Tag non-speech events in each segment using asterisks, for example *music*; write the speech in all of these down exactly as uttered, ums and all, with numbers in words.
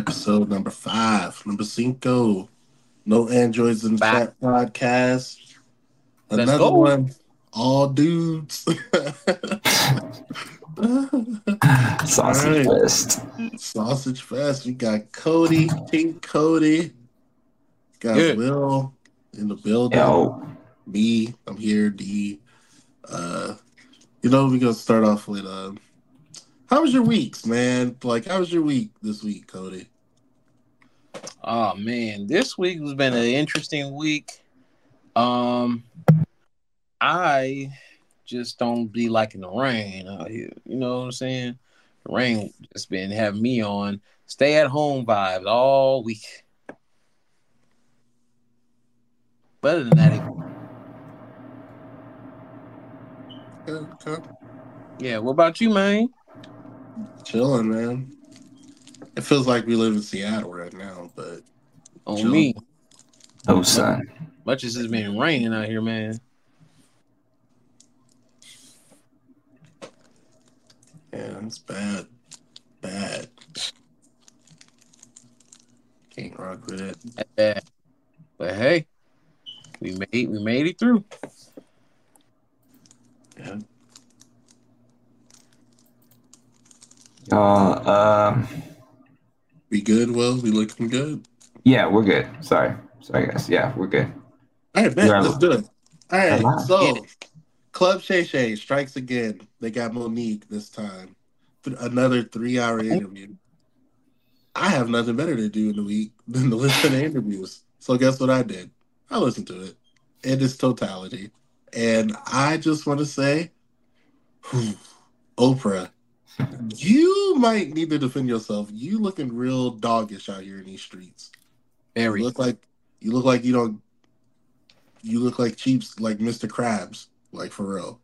episode number five. Number cinco. No Androids in the Chat podcast. Let's Another go. one. All dudes. Sausage right. Fest. Sausage Fest. We got Cody, King Cody. Got Good. Will in the building. Yo. B, I'm here. D. Uh, you know, we're going to start off with uh, how was your weeks, man? Like, how was your week this week, Cody? Oh, man. This week has been an interesting week. Um, I just don't be liking the rain out here. You know what I'm saying? The rain has been having me on stay-at-home vibes all week. But other than that, it Okay. Yeah, what about you, man? Chilling, man. It feels like we live in Seattle right now, but on chilling. me, oh son, much as it's been raining out here, man. Yeah, it's bad, bad. Can't rock with it. Bad. But hey, we made we made it through. Yeah. Y'all, uh, um, we good? Will we looking good? Yeah, we're good. Sorry, sorry guys. Yeah, we're good. All right, man, let's do it. All right, uh-huh. so Club Shay Shay strikes again. They got Monique this time. Another three-hour interview. I have nothing better to do in the week than to listen to interviews. So guess what I did? I listened to it in its totality. And I just want to say, Oprah, you might need to defend yourself. You looking real doggish out here in these streets. Very. You look like you look like you don't. You look like Chiefs, like Mister Krabs, like for real.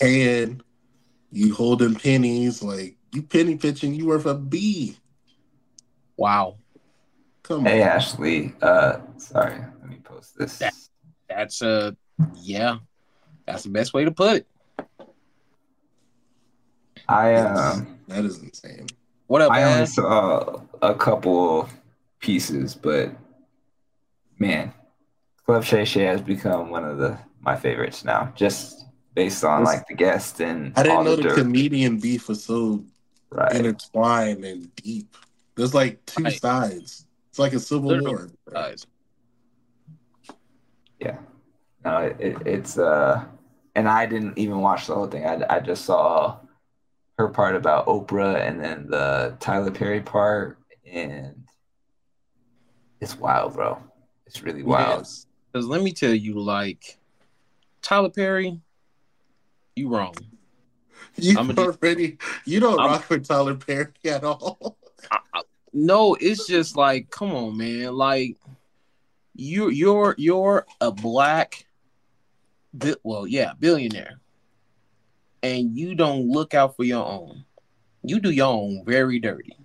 And you holding pennies, like you penny pitching. You worth a B. Wow. Come hey, on. Hey Ashley. Uh, sorry. Let me post this. That, that's a. Yeah, that's the best way to put it. I uh, that is insane. What up? I man? only saw a couple pieces, but man, Club Shay Shay has become one of the my favorites now. Just based on it's, like the guests and I didn't all know the, the comedian beef was so right. intertwined and deep. There's like two right. sides. It's like a civil There's war. Right? Yeah. No, it, it, it's uh, and I didn't even watch the whole thing. I, I just saw her part about Oprah and then the Tyler Perry part, and it's wild, bro. It's really wild. Because yes. let me tell you, like Tyler Perry, you wrong. You I'm already you don't I'm, rock with Tyler Perry at all. I, I, no, it's just like, come on, man, like you you're you're a black. Well, yeah, billionaire. And you don't look out for your own. You do your own very dirty.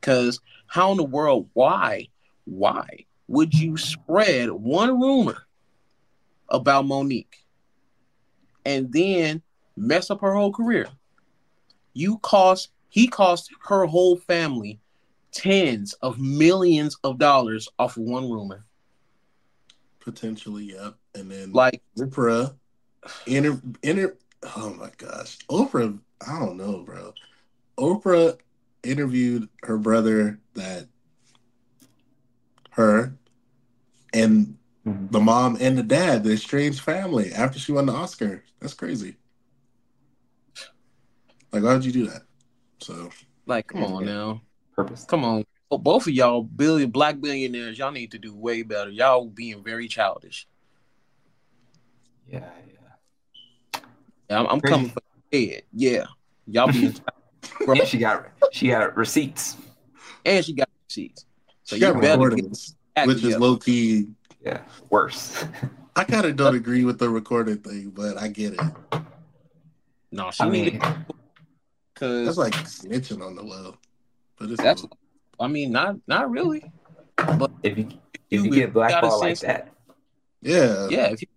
Because how in the world, why, why would you spread one rumor about Monique and then mess up her whole career? You cost, he cost her whole family tens of millions of dollars off of one rumor. Potentially, yeah. And then like Oprah, inter, inter, oh my gosh, Oprah, I don't know, bro. Oprah interviewed her brother that her and mm-hmm. the mom and the dad, the estranged family after she won the Oscar. That's crazy. Like, why would you do that? So, like, come on now, purpose. Come on. Well, both of y'all, billion black billionaires, y'all need to do way better. Y'all being very childish. Yeah, yeah. yeah I'm, I'm coming for the head. Yeah, y'all being childish. And she got she got receipts, and she got receipts. So she got recordings, which together. is low key. Yeah, worse. I kind of don't agree with the recording thing, but I get it. No, she I mean, because that's like snitching on the low, but it's that's. Low. I mean, not not really. But if you if you get blackballed like that, yeah, yeah. If you,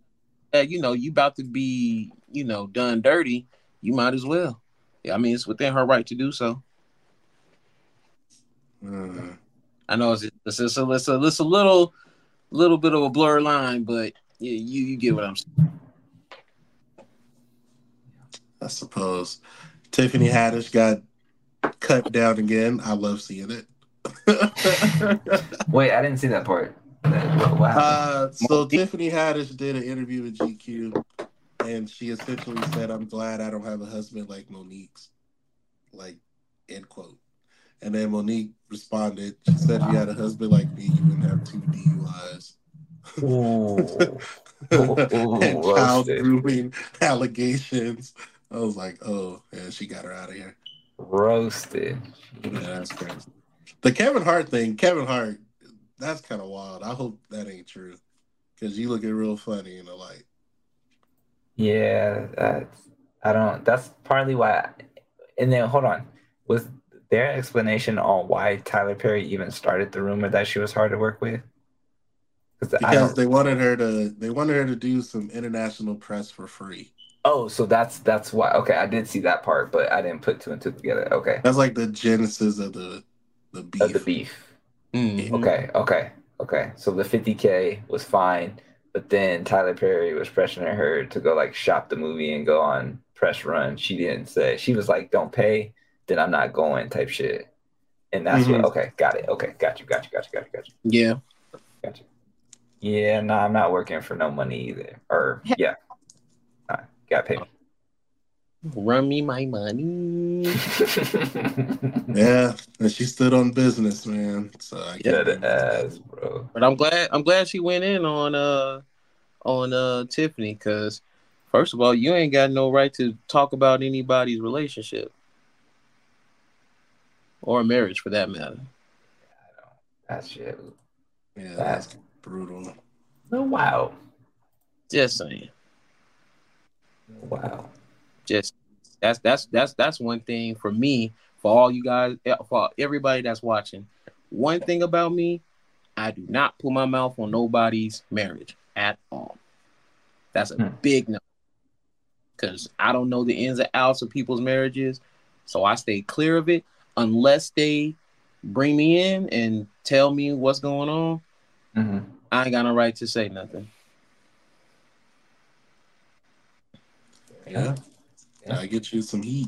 uh, you know, you about to be, you know, done dirty, you might as well. Yeah, I mean, it's within her right to do so. Mm. I know it's it's, it's, a, it's, a, it's a little little bit of a blurred line, but you, you you get what I'm saying. I suppose Tiffany Haddish got cut down again. I love seeing it. Wait, I didn't see that part. What, what uh, so Monique? Tiffany Haddish did an interview with G Q, and she essentially said, "I'm glad I don't have a husband like Monique's." Like, end quote. And then Monique responded, she said, "If you had a husband like me, you wouldn't have two D U Is. Ooh. Ooh, and child grooming allegations. I was like, oh, and she got her out of here. Roasted. Yeah, that's crazy. The Kevin Hart thing, Kevin Hart, that's kind of wild. I hope that ain't true, because you looking real funny in the light. Yeah, that's, I don't, that's partly why. I, and then, hold on, was their explanation on why Tyler Perry even started the rumor that she was hard to work with? Because they wanted her to, they wanted her to do some international press for free. Oh, so that's that's why. Okay, I did see that part, but I didn't put two and two together. Okay, that's like the genesis of the the beef. Of the beef. Mm-hmm. Okay, okay, okay. So the fifty K was fine, but then Tyler Perry was pressuring her to go like shop the movie and go on press run. She didn't say. She was like, "Don't pay, then I'm not going," type shit. And that's mm-hmm. what. Okay, got it. Okay, got you, got you, got you, got you, got you. Yeah, got you. Yeah, no, nah, I'm not working for no money either. Or, yeah. Nah, got paid. Run me my money. Yeah, and she stood on business, man. So I get that ass, bro. But I'm glad I'm glad she went in on uh on uh Tiffany, because first of all, you ain't got no right to talk about anybody's relationship. Or marriage for that matter. Yeah, I don't. That shit. Yeah, that's brutal. Oh, wow. Just saying. Wow. Just that's that's that's that's one thing for me, for all you guys, for everybody that's watching. One thing about me, I do not put my mouth on nobody's marriage at all. That's a hmm. big no. Because I don't know the ins and outs of people's marriages, so I stay clear of it unless they bring me in and tell me what's going on. Mm-hmm. I ain't got no right to say nothing. Yeah, yeah. I get you some heat.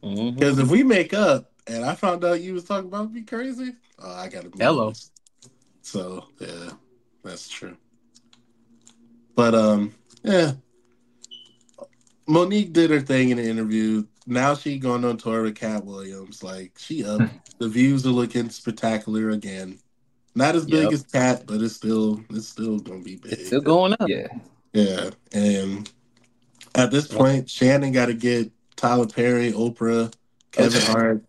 Because mm-hmm. if we make up, and I found out you was talking about me crazy, oh, I gotta be hello. Honest. So yeah, that's true. But um, yeah, Monique did her thing in the interview. Now she going on tour with Cat Williams. Like she up. The views are looking spectacular again. Not as big yep. as Cat, but it's still it's still gonna be big. It's still going up. Yeah. Yeah. And at this point, Shannon gotta get Tyler Perry, Oprah, Kevin Hart,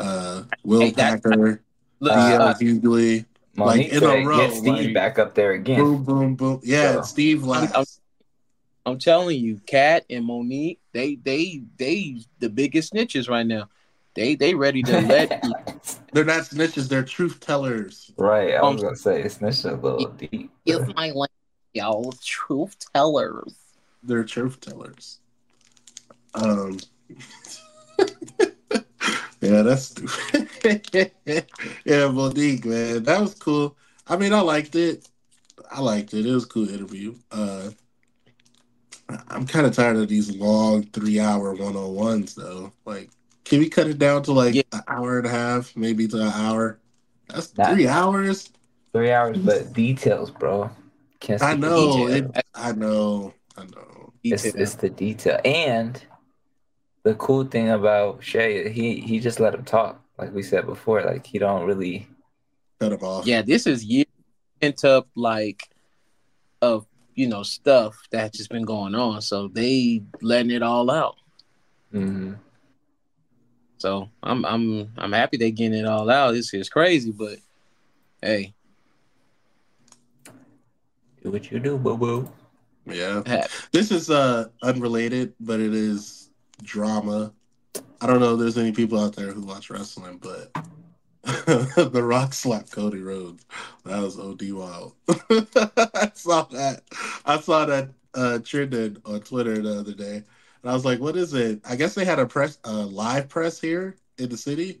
uh, Will hey, Packer, Leo Hughley. Like in a row. Get Steve like, back up there again. Boom, boom, boom. Yeah, so, Steve last. I'm, I'm telling you, Cat and Monique, they they they the biggest snitches right now. They they ready to let. They're not snitches. They're truth tellers. Right. I was um, gonna say snitches a little deep. It's my language, y'all. Truth tellers. They're truth tellers. Um. Yeah, that's stupid. Yeah, Monique, man, that was cool. I mean, I liked it. I liked it. It was a cool interview. Uh, I'm kind of tired of these long three-hour one-on-ones, though. Like. Can we cut it down to like yeah. an hour and a half, maybe to an hour? That's that, three hours. Three hours, but details, bro. Can't I know. It, I know. I know. It's, it's the detail. And the cool thing about Shay, he, he just let him talk. Like we said before, like he don't really cut him off. Yeah, this is years pent up like of, you know, stuff that's just been going on. So they letting it all out. Mm-hmm. So I'm I'm I'm happy they're getting it all out. This is crazy, but hey, do what you do, boo boo. Yeah, happy. This is uh unrelated, but it is drama. I don't know if there's any people out there who watch wrestling, but The Rock slapped Cody Rhodes. That was O D wild. I saw that. I saw that uh, trended on Twitter the other day. And I was like, what is it? I guess they had a press, uh, live press here in the city.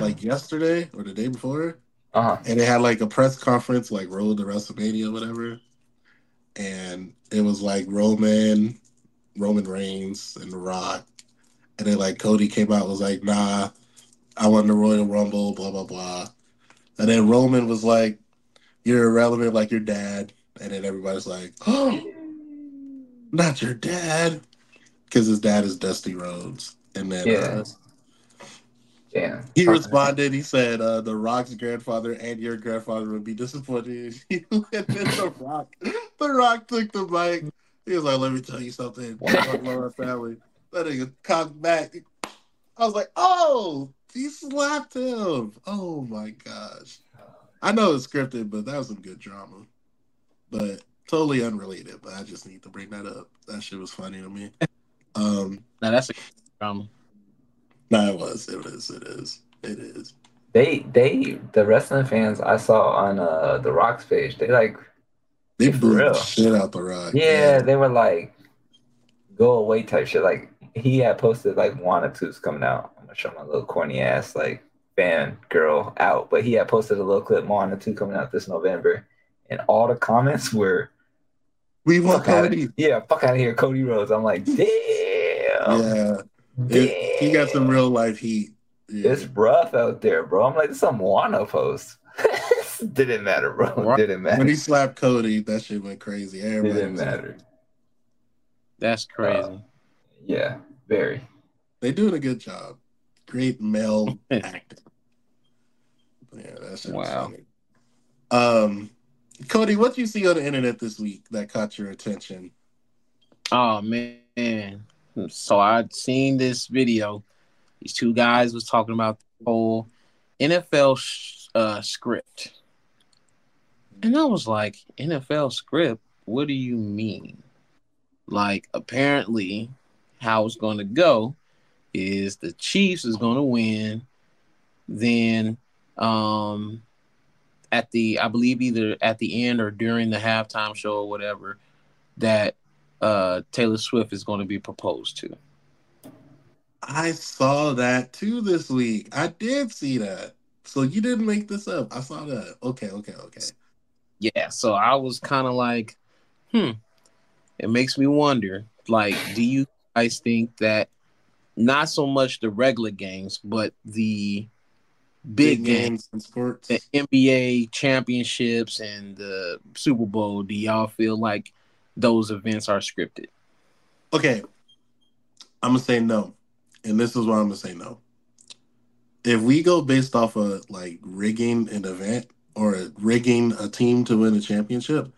like yesterday or the day before, uh-huh. and they had like a press conference, like Road to WrestleMania, or whatever. And it was like Roman, Roman Reigns, and The Rock. And then like Cody came out and was like, nah, I won the Royal Rumble, blah, blah, blah. And then Roman was like, you're irrelevant like your dad. And then everybody's like, oh, not your dad. Because his dad is Dusty Rhodes. And then yeah. Uh, yeah. he responded, he said, uh, The Rock's grandfather and your grandfather would be disappointed if you went in The Rock. The Rock took the mic. He was like, let me tell you something. Talk about my family. That nigga cocked back. I was like, oh, he slapped him. Oh, my gosh. I know it's scripted, but that was some good drama. But totally unrelated, but I just need to bring that up. That shit was funny to me. Um, no, that's a drama. No, it was. It is. It is. It is. They, they, the wrestling fans I saw on uh, The Rock's page, they like... They blew the shit out The Rock. Yeah, man. They were like, go away type shit. Like, he had posted like Wanna Two's coming out. I'm gonna show my little corny ass like fan girl out, but he had posted a little clip Wanna Two coming out this November, and all the comments were, "We want Cody." Yeah, fuck out of here, Cody Rhodes. I'm like, damn. Yeah, damn. It, he got some real life heat. Yeah. It's rough out there, bro. I'm like, this is some Wanna post. Didn't matter, bro. Didn't matter. When he slapped Cody, that shit went crazy. Everybody didn't matter. Like, that's crazy. Uh, yeah, very. They doing a good job. Great male acting. Yeah, that's wow. Funny. Um, Cody, what you see on the internet this week that caught your attention? Oh man! So I'd seen this video. These two guys was talking about the whole N F L sh- uh, script, and I was like, N F L script? What do you mean? Like, apparently how it's going to go is the Chiefs is going to win. Then um, at the, I believe either at the end or during the halftime show or whatever, that uh, Taylor Swift is going to be proposed to. I saw that too this week. I did see that. So you didn't make this up. I saw that. Okay, okay, okay. Yeah, so I was kind of like, hmm. It makes me wonder, like, do you guys think that not so much the regular games, but the big, big games, games and sports, the N B A championships and the Super Bowl, do y'all feel like those events are scripted? Okay. I'm going to say no. And this is why I'm going to say no. If we go based off of, like, rigging an event or rigging a team to win a championship,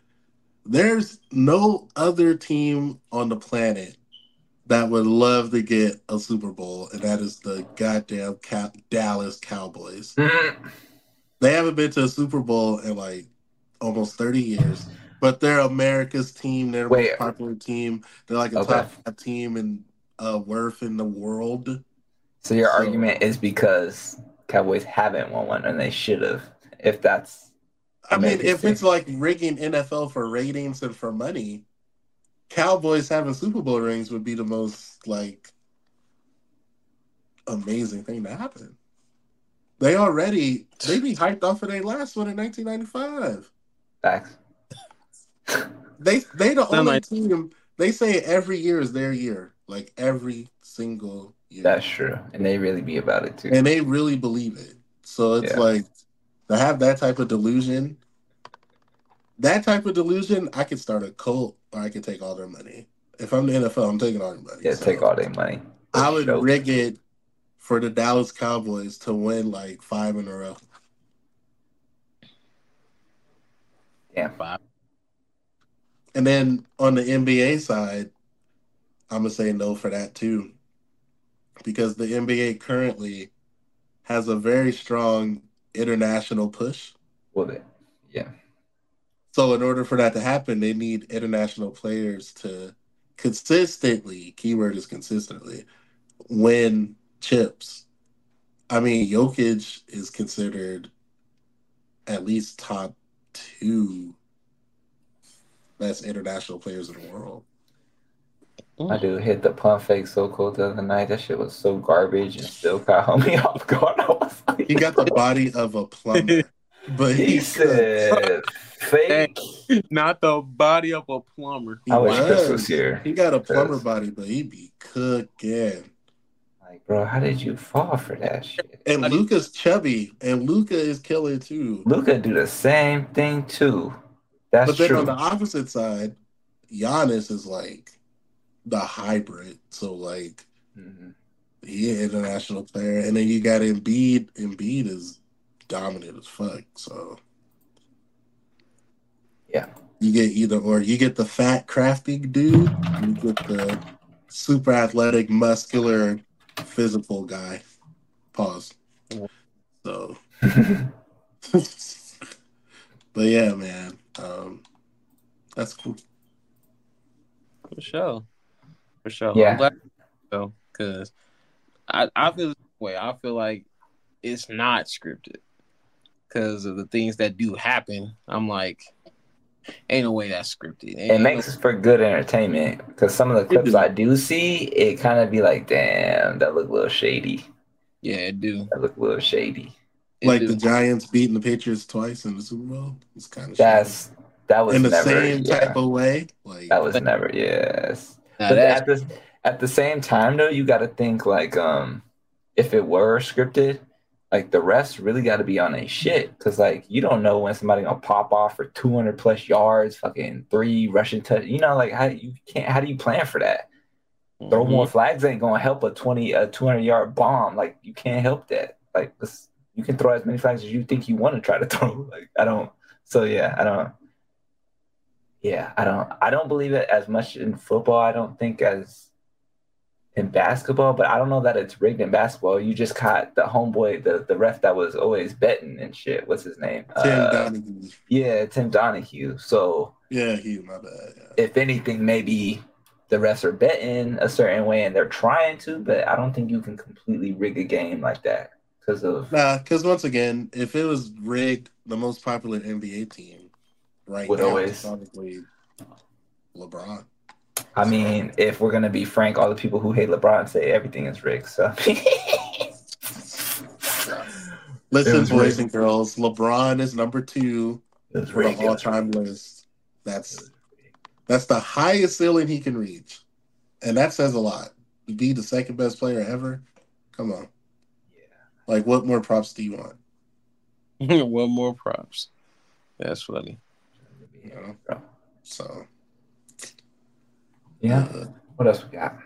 there's no other team on the planet that would love to get a Super Bowl, and that is the goddamn Cow- Dallas Cowboys. They haven't been to a Super Bowl in like almost thirty years, but they're America's team. They're the Wait. most popular team. They're like a okay. top five team in uh, worth in the world. So your so, argument is because Cowboys haven't won one, and they should have, if that's... I mean, if it's like rigging N F L for ratings and for money, Cowboys having Super Bowl rings would be the most, like, amazing thing to happen. They already, they be hyped off of their last one in nineteen ninety-five. Facts. They, they the only like, team, they say every year is their year. Like, every single year. That's true. And they really be about it, too. And they really believe it. So it's yeah. like, to have that type of delusion, that type of delusion, I could start a cult or I could take all their money. If I'm the N F L, I'm taking all their money. Yeah, so take all their money. Good I would show. rig it for the Dallas Cowboys to win like five in a row. Yeah, five. And then on the N B A side, I'm going to say no for that too. Because the N B A currently has a very strong international push. Well, they, yeah. So in order for that to happen, they need international players to consistently, keyword is consistently, win chips. I mean, Jokic is considered at least top two best international players in the world. Mm. My dude hit the pump fake so cool the other night. That shit was so garbage and still caught me off guard. I was like, he got the body of a plumber. But he, he said fake. Not the body of a plumber. He I wish was. Chris was here. He got a plumber body, but he be cooking. Like, bro, how did you fall for that shit? And how Luca's did... chubby, and Luca is killer too. Luca do the same thing too. That's true. But then true. On the opposite side, Giannis is like the hybrid. So like, mm-hmm. he an international player, and then you got Embiid. Embiid is dominant as fuck, so yeah, you get either or. You get the fat crafty dude, you get the super athletic, muscular, physical guy. Pause. So, but yeah, man, um, that's cool. For sure, for sure. Yeah, I'm glad so because I I feel this way. I feel like it's not scripted. Because of the things that do happen, I'm like, ain't no way that's scripted. Ain't it makes no- for good entertainment. Because some of the clips I do see, it kind of be like, damn, that look a little shady. Yeah, it do. That look a little shady. It like do. The Giants beating the Patriots twice in the Super Bowl. It's kind of that's shady. That was in the never, same yeah. type of way. Like that was like, never yes. Nah, but at the at the same time though, you got to think like um, if it were scripted. Like, the refs really got to be on their shit. Because, like, you don't know when somebody going to pop off for two hundred plus yards, fucking three rushing touchdowns. You know, like, how you can't, how do you plan for that? Mm-hmm. Throw more flags ain't going to help a twenty, a two hundred-yard bomb. Like, you can't help that. Like, you can throw as many flags as you think you want to try to throw. Like, I don't. So, yeah, I don't. Yeah, I don't. I don't believe it as much in football. I don't think as... in basketball, but I don't know that it's rigged in basketball. You just caught the homeboy, the, the ref that was always betting and shit. What's his name? Tim uh, Donaghy. Yeah, Tim Donaghy. So yeah, he my bad. Yeah. If anything, maybe the refs are betting a certain way and they're trying to, but I don't think you can completely rig a game like that because of nah. Because once again, if it was rigged, the most popular N B A team right would now always is probably LeBron. I mean, if we're going to be frank, all the people who hate LeBron say everything is rigged. So. Listen, boys and girls, LeBron is number two on the all-time list. That's that's the highest ceiling he can reach. And that says a lot. To be the second best player ever? Come on. Yeah. Like, what more props do you want? What more props? That's funny. You know? So... yeah. Uh, what else we got?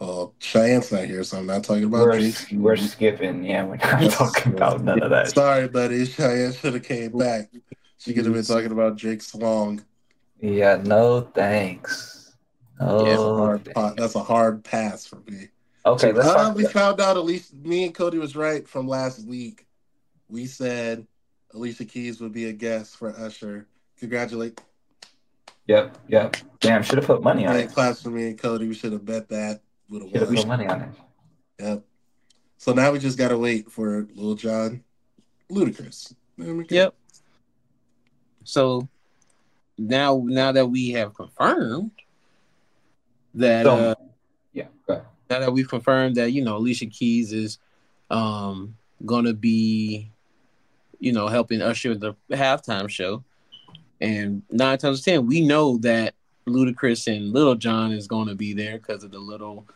Oh, Cheyenne's not here, so I'm not talking about we're, Drake. We're skipping. Yeah, we're not That's talking true. about none of that. Sorry, buddy. Cheyenne should have came back. She could have been talking about Drake Swong. Yeah, no thanks. Oh, yeah, that's, a hard, that's a hard pass for me. Okay, so, let's um, we found out Alicia, me and Cody was right from last week. We said Alicia Keys would be a guest for Usher. Congratulate. Yep, yep. Damn, should have put money on it. Class for me and Cody. We should have bet that. Should have put money on it. Yep. So now we just gotta wait for Lil Jon, Ludacris. Yep. So now, now that we have confirmed that, so, uh, yeah, go ahead. Now that we've confirmed that, you know, Alicia Keys is um, gonna be, you know, helping usher the halftime show. And nine times ten, we know that Ludacris and Lil Jon is going to be there because of the little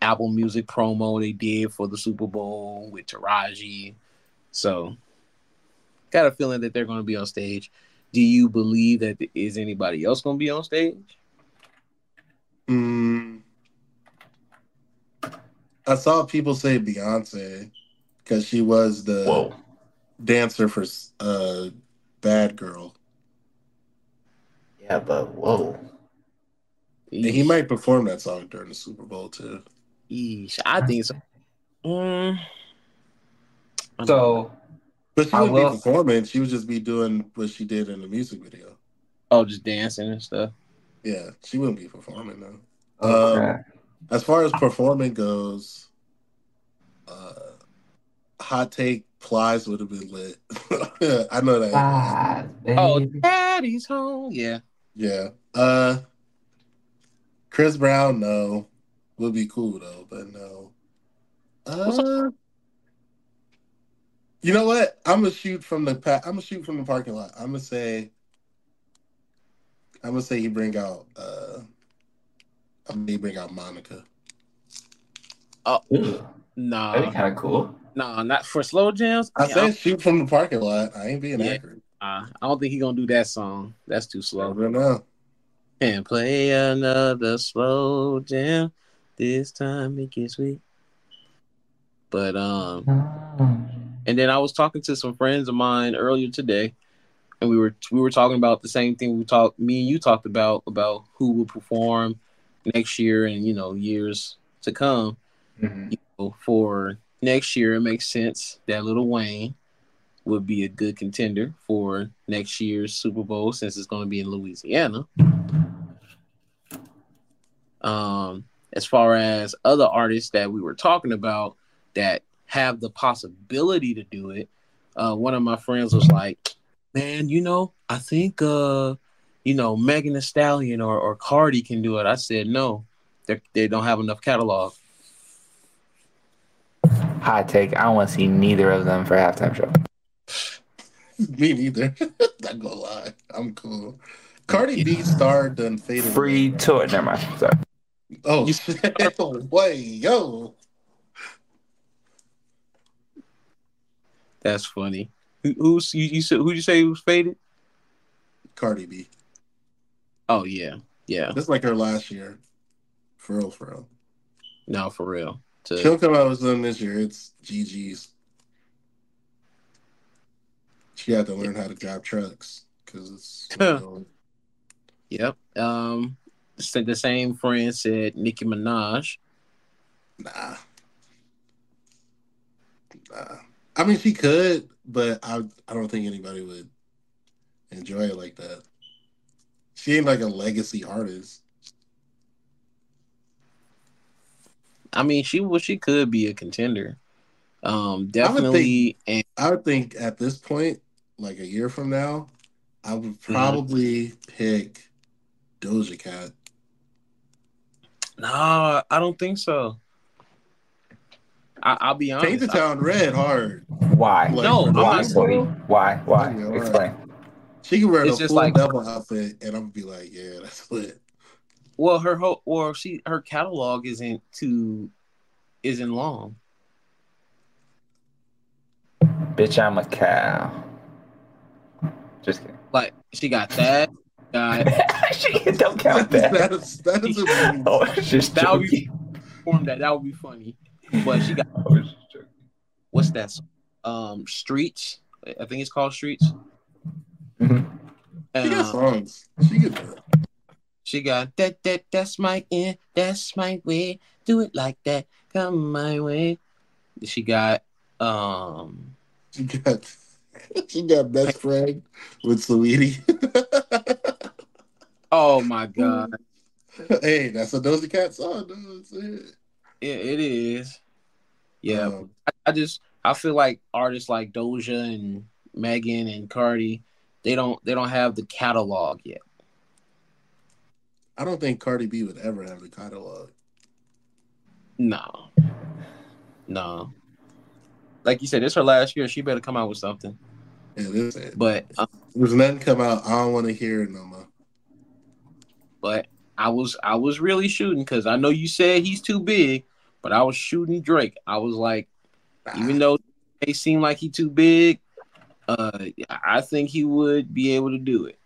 Apple Music promo they did for the Super Bowl with Taraji. So, got a feeling that they're going to be on stage. Do you believe that there is anybody else going to be on stage? Mm. I saw people say Beyonce because she was the Whoa. dancer for uh, Bad Girl. Yeah, but whoa. Eesh. He might perform that song during the Super Bowl, too. Eesh, I think so. Mm. So, but she wouldn't be performing. She would just be doing what she did in the music video. Oh, just dancing and stuff? Yeah, she wouldn't be performing, though. Oh, um, okay. As far as performing goes, uh, Hot Take Plies would have been lit. I know that. Ah, oh, Daddy's home. Yeah. Yeah. Uh, Chris Brown, no. Would be cool, though, but no. Uh, you know what? I'm going to shoot from the pa- I'm gonna shoot from the parking lot. I'm going to say I'm going to say he bring out uh, I'm gonna bring out Monica. Oh, Ooh. Nah. That'd be kind of cool. Nah, not for slow jams. I, I mean, said shoot from the parking lot. I ain't being yeah. accurate. Uh, I don't think he's going to do that song. That's too slow. I don't know. And play another slow jam. This time it gets sweet. But, um, and then I was talking to some friends of mine earlier today, and we were we were talking about the same thing we talked, me and you talked about, about who will perform next year and, you know, years to come. Mm-hmm. You know, for next year, it makes sense that Lil Wayne would be a good contender for next year's Super Bowl since it's going to be in Louisiana. Um, as far as other artists that we were talking about that have the possibility to do it, uh, one of my friends was like, man, you know, I think, uh, you know, Megan Thee Stallion or, or Cardi can do it. I said, no, they don't have enough catalog. Hot take. I don't want to see neither of them for a halftime show. Me neither. Not gonna lie, I'm cool. Cardi B starred done faded. Free tour. Never mind. Sorry. Oh, way yo. That's funny. Who, who's you? You said who? You say was faded? Cardi B. Oh yeah, yeah. That's like her last year. For real, for real. No, for real. To... She'll come out with something this year. It's G G's. She had to learn how to drive trucks because it's. Huh. Yep. Um. The same friend said Nicki Minaj. Nah. Nah. I mean, she could, but I I don't think anybody would enjoy it like that. She ain't like a legacy artist. I mean, she well, she could be a contender. Um, definitely. I would, think, and- I would think at this point, like a year from now, I would probably mm-hmm. pick Doja Cat. Nah, I don't think so. I- I'll be honest. Paint the town I- red hard. Why? Like, no, why? Why? Why? Why? Yeah, explain. Right. She can wear it's a full like- devil outfit, and I'm gonna be like, yeah, that's lit. Well, her whole or she her catalog isn't too isn't long. Bitch, I'm a cow. Just kidding. Like she got that. Got she don't count that. That is, that is a oh, just that would be form that. That would be funny. But she got. What's that song? Um, Streets. I think it's called Streets. Mm-hmm. She got songs. She could do it. She got that that that's my end, that's my way. Do it like that, come my way. She got um, she got she got best friend with Saweetie. Oh my god! Hey, that's a Doja Cat song, dude. It, it is. Yeah, um, I, I just I feel like artists like Doja and Megan and Cardi, they don't they don't have the catalog yet. I don't think Cardi B would ever have the catalog. No. No. Like you said, it's her last year. She better come out with something. Yeah, this is it. But um, there's nothing come out. I don't want to hear it no more. But I was I was really shooting because I know you said he's too big, but I was shooting Drake. I was like, ah. even though they seem like he's too big, uh, I think he would be able to do it.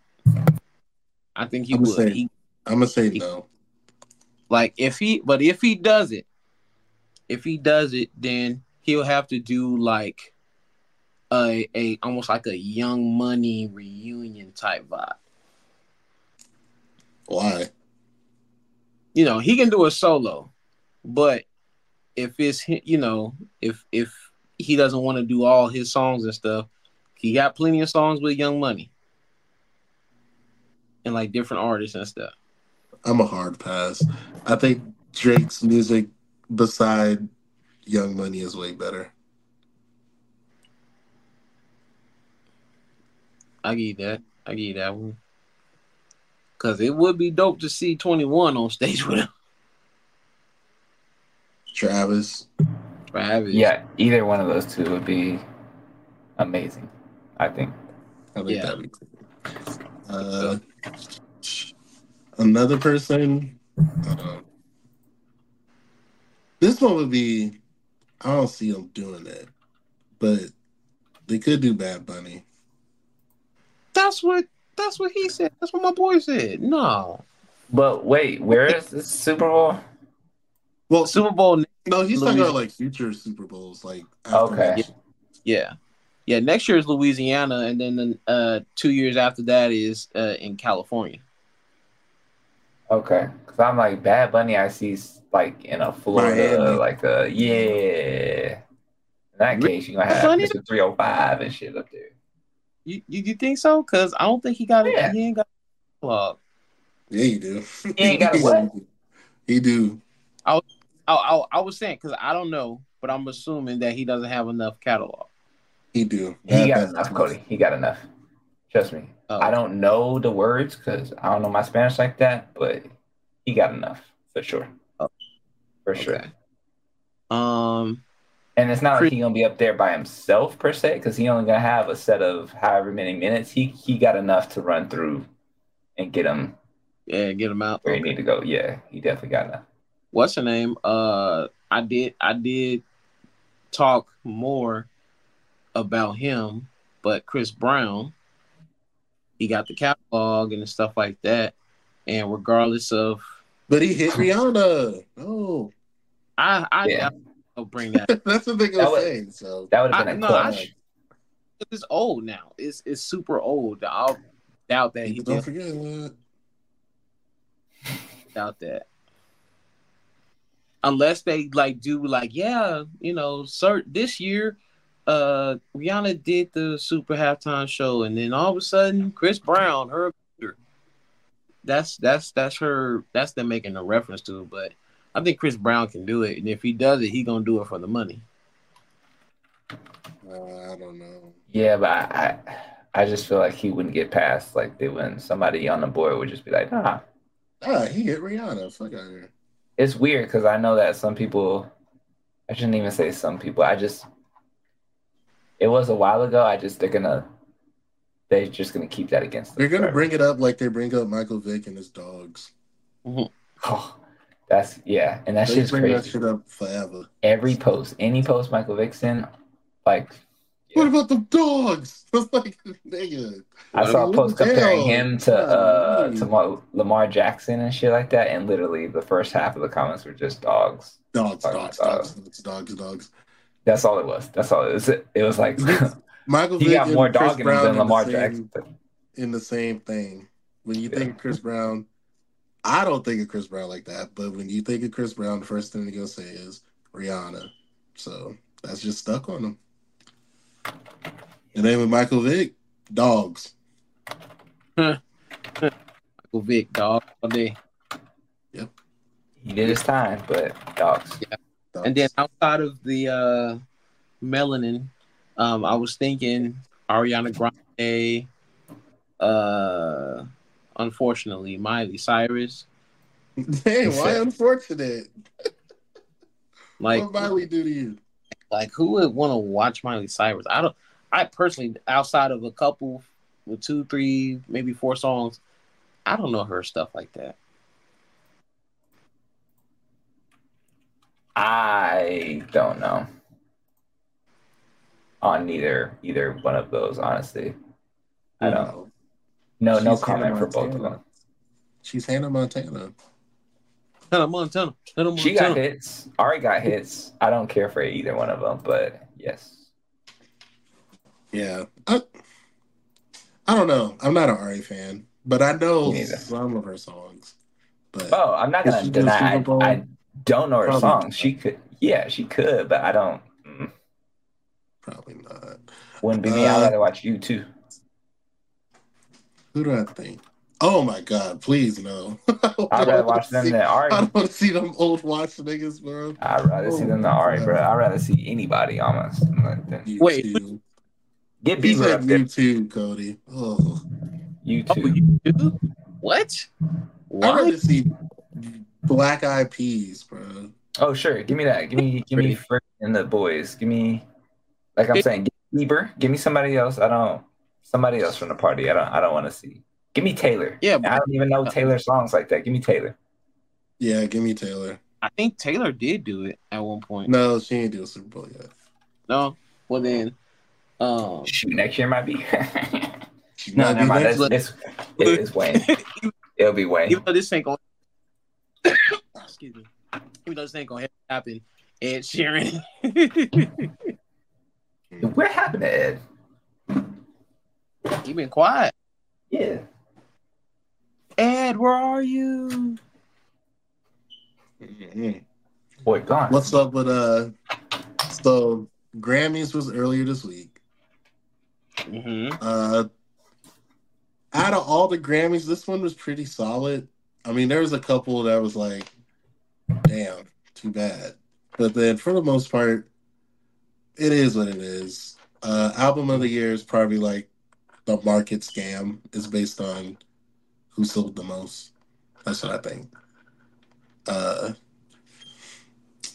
I think he I'm would. Saying- he- I'm gonna say no. Like if he, but if he does it, if he does it, then he'll have to do like a a almost like a Young Money reunion type vibe. Why? You know he can do a solo, but if it's you know if if he doesn't want to do all his songs and stuff, he got plenty of songs with Young Money and like different artists and stuff. I'm a hard pass. I think Drake's music beside Young Money is way better. I give you that. I give you that one. Because it would be dope to see twenty-one on stage with him. Travis. Travis. Yeah, either one of those two would be amazing, I think. I think yeah. That would be cool. Uh, another person. Uh, this one would be, I don't see them doing that, but they could do Bad Bunny. That's what that's what he said. That's what my boy said. No. But wait, where is this Super Bowl? Well, Super Bowl. No, he's Louisiana. Talking about like future Super Bowls. Like after okay. Next year. Yeah. Yeah, next year is Louisiana, and then uh, two years after that is uh, in California. Okay. Because I'm like, Bad Bunny, I see like in a Florida, Miami. Like a, yeah. In that case, you're going to have Mister three oh five and shit up there. You you, you think so? Because I don't think he got yeah. it. He ain't got a club. Yeah, you do. He ain't got a what? He do. I was, I, I, I was saying, because I don't know, but I'm assuming that he doesn't have enough catalog. He do. He that, got enough, Cody. He got enough. Trust me. Oh. I don't know the words because I don't know my Spanish like that, but he got enough for sure. Oh. For okay. sure. Um, and it's not pre- like he's gonna be up there by himself per se, because he only gonna have a set of however many minutes. He he got enough to run through and get him. Yeah, get him out where okay. he need to go. Yeah, he definitely got enough. What's her name? Uh, I did I did talk more about him, but Chris Brown, he got the catalog and stuff like that, and regardless of, but he hit Rihanna. Oh, I I, yeah. I don't bring that. That's the thing I was saying. So that would have been I, a no, should, it's old now. It's it's super old. I doubt that he. Don't forget that. Doubt that. Unless they like do like yeah, you know, sir, this year. Uh, Rihanna did the Super Halftime Show, and then all of a sudden, Chris Brown, her, that's that's that's her, that's them making a reference to. But I think Chris Brown can do it, and if he does it, he gonna do it for the money. Uh, I don't know. Yeah, but I, I, I just feel like he wouldn't get past like they wouldn't. Somebody on the board would just be like, nah, ah, he hit Rihanna. Fuck out of here. It's weird because I know that some people, I shouldn't even say some people. I just. It was a while ago. I just they're gonna they're just gonna keep that against them. They're gonna forever. Bring it up like they bring up Michael Vick and his dogs. Mm-hmm. Oh, that's yeah, and that they shit's bring crazy. That shit up forever. Every post, any post Michael Vick's in, like. Yeah. What about the dogs? That's like nigga. I what saw a post comparing down? him to uh to Mar- Lamar Jackson and shit like that, and literally the first half of the comments were just dogs, dogs, dogs, dogs, dogs, dogs, dogs. dogs. That's all it was. That's all it was. It was like Michael he Vick got more dog in him than Lamar Jackson. In the same thing. When you yeah. think of Chris Brown, I don't think of Chris Brown like that. But when you think of Chris Brown, the first thing you're gonna say is Rihanna. So that's just stuck on him. And then with Michael Vick, dogs. Michael Vick, dog all day. Yep. He did his time, but dogs. Yeah. And then outside of the uh, melanin, um, I was thinking Ariana Grande, uh, unfortunately, Miley Cyrus. Hey, why unfortunate? Like, what Miley do to you? Like, who would want to watch Miley Cyrus? I don't. I personally, outside of a couple, with two, three, maybe four songs, I don't know her stuff like that. I don't know on either either one of those, honestly. I don't know. No, no comment for both of them. She's Hannah Montana. Hannah Montana. Hannah Montana. She got hits. Ari got hits. I don't care for either one of them, but yes. Yeah. I, I don't know. I'm not an Ari fan, but I know some of her songs. But oh, I'm not going to deny I don't know her probably song. Not. She could, yeah, she could, but I don't. Mm. Probably not. Wouldn't be uh, me. I'd rather watch you too. Who do I think? Oh my God! Please no. I'd rather watch them see, than Ari. I don't see them old watch niggas, bro. I'd rather oh, see them than Ari, bro. I'd rather see anybody almost. Wait, YouTube. Get Bieber up there. You too, Cody. Oh, you too. Oh, what? Why? I'd rather see Black Eyed Peas, bro. Oh, sure. Give me that. Give me give me Ferg and the boys. Give me, like I'm saying, give me, give me somebody else. I don't, somebody else from the party. I don't I don't want to see. Give me Taylor. Yeah, but I don't even know Taylor songs like that. Give me Taylor. Yeah, give me Taylor. I think Taylor did do it at one point. No, she didn't do a Super Bowl yet. No? Well, then. Um, Shoot, next year might be. No, never mind. That's, that's, it's Wayne. It'll be Wayne. Even though this ain't going to happen, Ed Sheeran. What happened to Ed? You been quiet. Yeah. Ed, where are you? Mm-hmm. Boy, gone. What's up with uh? So Grammys was earlier this week. Mm-hmm. Uh, out of all the Grammys, this one was pretty solid. I mean, there was a couple that was like, "Damn, too bad," but then for the most part, it is what it is. Uh, album of the year is probably like the market scam is based on who sold the most. That's what I think. Uh,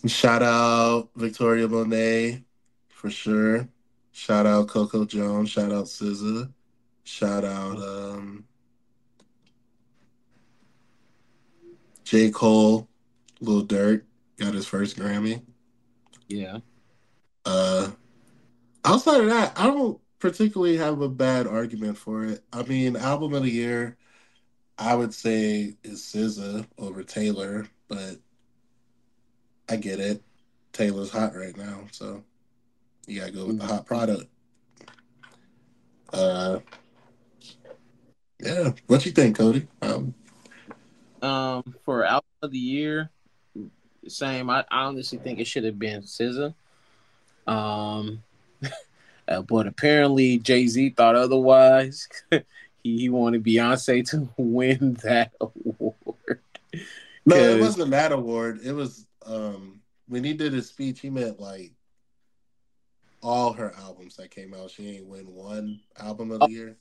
shout out Victoria Monet for sure. Shout out Coco Jones. Shout out S Z A. Shout out um, J. Cole. Lil Durk got his first Grammy. Yeah. Uh, outside of that, I don't particularly have a bad argument for it. I mean, album of the year, I would say is S Z A over Taylor, but I get it. Taylor's hot right now, so you gotta go with the hot product. Uh, yeah. What you think, Cody? Um, um for album of the year, same. I, I honestly think it should have been S Z A. Um, uh, but apparently Jay-Z thought otherwise. He, he wanted Beyonce to win that award. No, it wasn't that award. It was um, when he did his speech, he meant like all her albums that came out. She ain't win one album of the oh. year.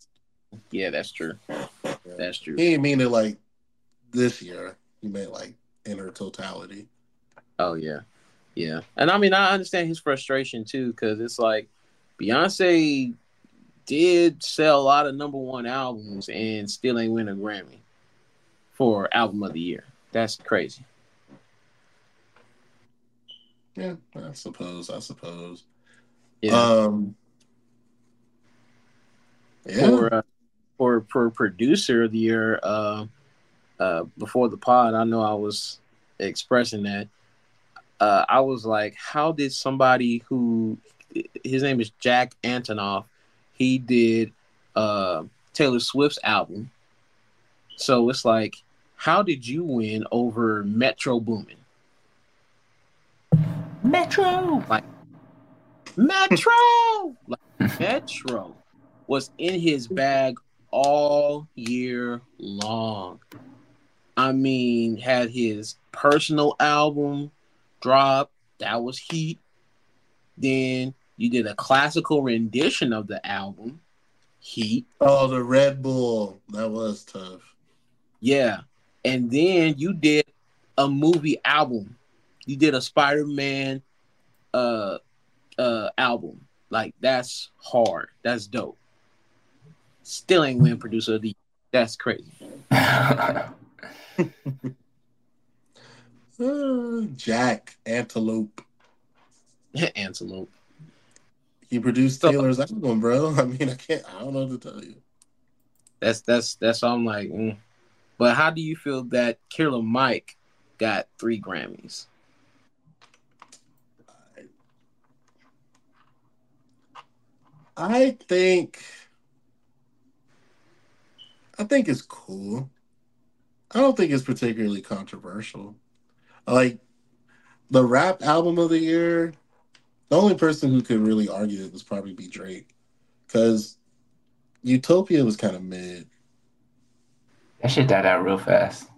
Yeah, that's true. Yeah. That's true. He didn't mean it like this year. He meant like in her totality. Oh, yeah. Yeah. And I mean, I understand his frustration too, because it's like Beyonce did sell a lot of number one albums and still ain't win a Grammy for album of the year. That's crazy. Yeah, I suppose. I suppose. Yeah. Um, yeah. For, uh, for for producer of the year, uh, uh, before the pod, I know I was expressing that. Uh, I was like, how did somebody who his name is Jack Antonoff? He did uh, Taylor Swift's album. So it's like, how did you win over Metro Boomin? Metro! Like, Metro! Like, Metro was in his bag all year long. I mean, had his personal album drop. That was heat. Then you did a classical rendition of the album, Heat. Oh, the Red Bull. That was tough. Yeah. And then you did a movie album. You did a Spider-Man uh, uh, album. Like, that's hard. That's dope. Still ain't win producer of the year. That's crazy. uh, Jack Antelope. Antelope. He produced Taylor's album, bro. I mean, I can't. I don't know what to tell you. That's that's that's. All I'm like, mm. But how do you feel that Killer Mike got three Grammys? I think. I think it's cool. I don't think it's particularly controversial. Like the rap album of the year. The only person who could really argue it was probably be Drake, because Utopia was kind of mid. That shit died out real fast.